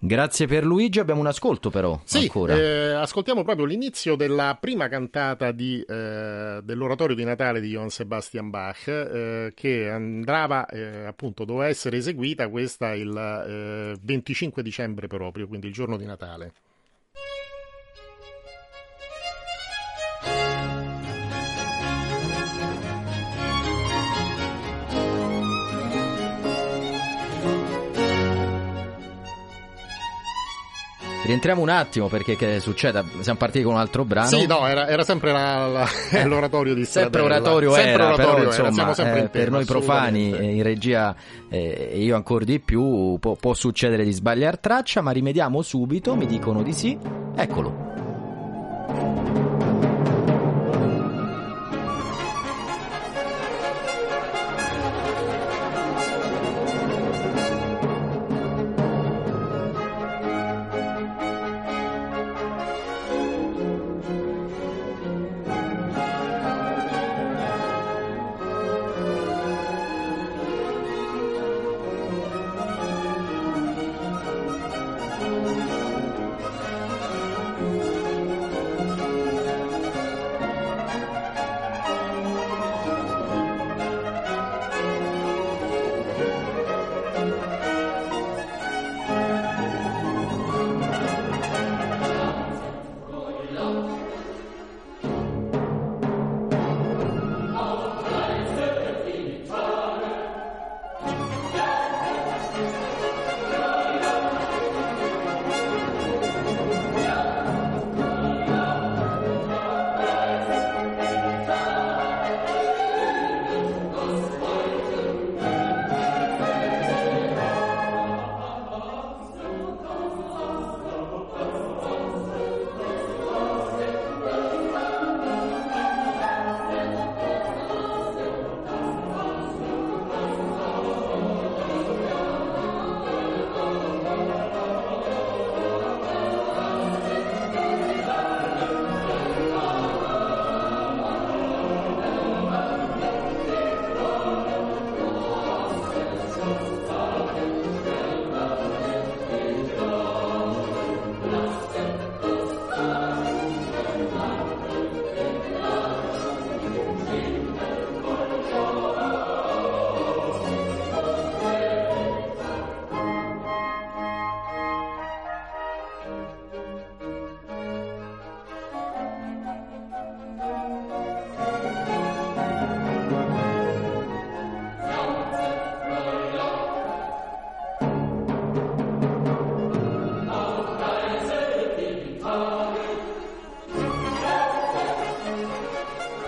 Grazie per Luigi, abbiamo un ascolto però. Sì, ancora. Ascoltiamo proprio l'inizio della prima cantata dell'oratorio di Natale di Johann Sebastian Bach, che andava, appunto, doveva essere eseguita questa il 25 dicembre proprio, quindi il giorno di Natale. Rientriamo un attimo perché che succede? Siamo partiti con un altro brano. Sì, no, era sempre l'oratorio di Stradella. Sempre oratorio, però insomma, per noi profani in regia e io ancora di più può succedere di sbagliar traccia, ma rimediamo subito, mi dicono di sì. Eccolo. .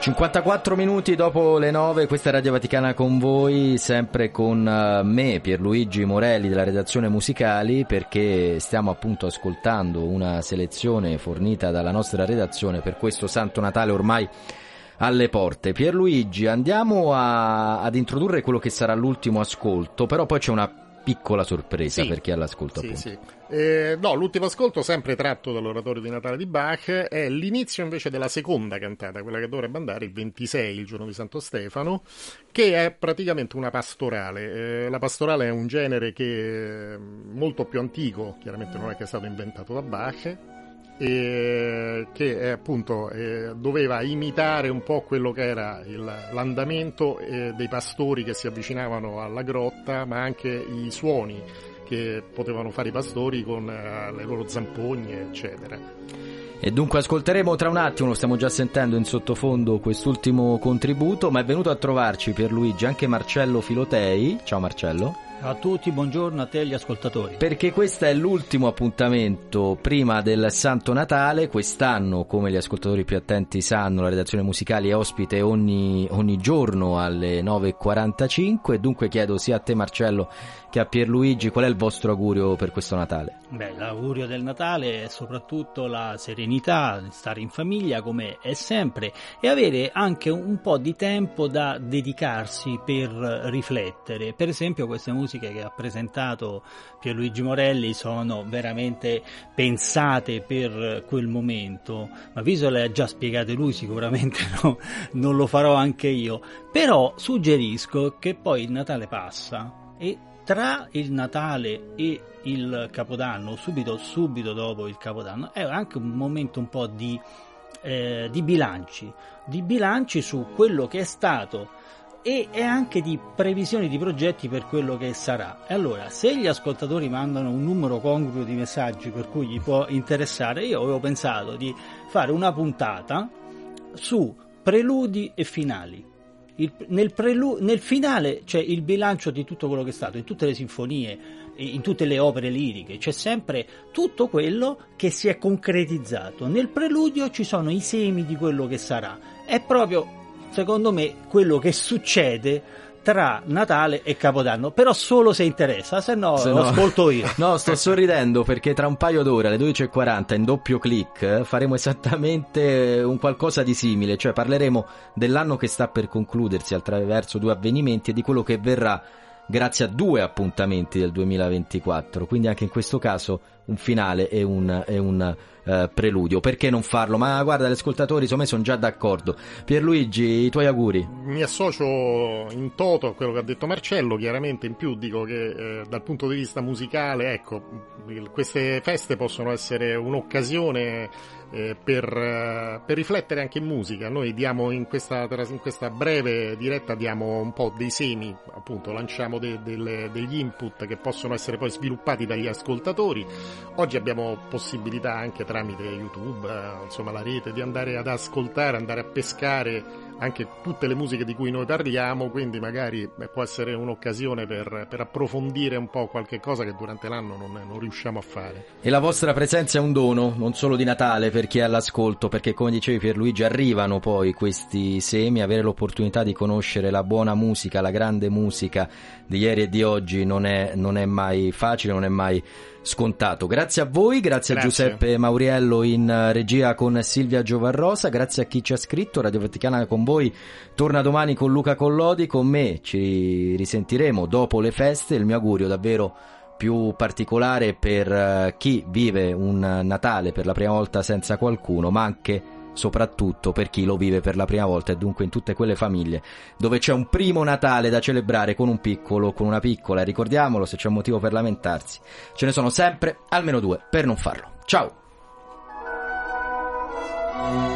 54 minuti dopo le 9, questa è Radio Vaticana con voi, sempre con me Pierluigi Morelli della redazione musicali, perché stiamo appunto ascoltando una selezione fornita dalla nostra redazione per questo Santo Natale ormai alle porte. Pierluigi, andiamo ad introdurre quello che sarà l'ultimo ascolto, però poi c'è una piccola sorpresa, sì, per chi ha l'ascolto, sì, appunto. Sì. No, l'ultimo ascolto, sempre tratto dall'oratorio di Natale di Bach, è l'inizio invece della seconda cantata, quella che dovrebbe andare il 26, il giorno di Santo Stefano, che è praticamente una pastorale. La pastorale è un genere che è molto più antico, chiaramente non è che è stato inventato da Bach, e che è appunto doveva imitare un po' quello che era l'andamento dei pastori che si avvicinavano alla grotta, ma anche i suoni che potevano fare i pastori con le loro zampogne, eccetera. E dunque ascolteremo tra un attimo, lo stiamo già sentendo in sottofondo, quest'ultimo contributo, ma è venuto a trovarci, Pierluigi, anche Marcello Filotei. Ciao Marcello. A tutti, buongiorno a te gli ascoltatori. Perché questo è l'ultimo appuntamento prima del Santo Natale. Quest'anno, come gli ascoltatori più attenti sanno, la redazione musicale è ospite ogni giorno alle 9.45. Dunque chiedo sia a te, Marcello, che a Pierluigi qual è il vostro augurio per questo Natale. Beh, l'augurio del Natale è soprattutto la serenità, stare in famiglia come è sempre e avere anche un po' di tempo da dedicarsi per riflettere. Per esempio queste musiche che ha presentato Pierluigi Morelli sono veramente pensate per quel momento, ma visto le ha già spiegate lui sicuramente no, non lo farò anche io, però suggerisco che poi il Natale passa e tra il Natale e il Capodanno, subito dopo il Capodanno, è anche un momento un po' di bilanci su quello che è stato e è anche di previsioni di progetti per quello che sarà. E allora, se gli ascoltatori mandano un numero congruo di messaggi per cui gli può interessare, io avevo pensato di fare una puntata su preludi e finali. Nel finale c'è il bilancio di tutto quello che è stato, in tutte le sinfonie, in tutte le opere liriche, c'è sempre tutto quello che si è concretizzato. Nel preludio ci sono i semi di quello che sarà. È proprio, secondo me, quello che succede tra Natale e Capodanno, però solo se interessa, se no lo ascolto io. No, sto sorridendo perché tra un paio d'ore, alle 12.40, in doppio click, faremo esattamente un qualcosa di simile, cioè parleremo dell'anno che sta per concludersi attraverso due avvenimenti e di quello che verrà grazie a due appuntamenti del 2024, quindi anche in questo caso un finale e un preludio. Perché non farlo? Ma guarda, gli ascoltatori secondo me sono già d'accordo. Pierluigi, i tuoi auguri? Mi associo in toto a quello che ha detto Marcello, chiaramente in più dico che dal punto di vista musicale, ecco, queste feste possono essere un'occasione per riflettere anche in musica. Noi diamo in questa breve diretta diamo un po' dei semi, appunto lanciamo degli input che possono essere poi sviluppati dagli ascoltatori. Oggi abbiamo possibilità anche tramite YouTube, insomma la rete, di andare ad ascoltare, andare a pescare anche tutte le musiche di cui noi parliamo, quindi magari può essere un'occasione per approfondire un po' qualche cosa che durante l'anno non riusciamo a fare. E la vostra presenza è un dono, non solo di Natale per chi è all'ascolto, perché come dicevi Pierluigi arrivano poi questi semi. Avere l'opportunità di conoscere la buona musica, la grande musica di ieri e di oggi non è mai facile, non è mai scontato. Grazie a voi, grazie. A Giuseppe Mauriello in regia con Silvia Giovarrosa, grazie a chi ci ha scritto. Radio Vaticana con voi torna domani con Luca Collodi, con me ci risentiremo dopo le feste. Il mio augurio davvero più particolare per chi vive un Natale per la prima volta senza qualcuno, ma anche soprattutto per chi lo vive per la prima volta e dunque in tutte quelle famiglie dove c'è un primo Natale da celebrare con un piccolo, con una piccola. Ricordiamolo, se c'è un motivo per lamentarsi ce ne sono sempre almeno due per non farlo. Ciao.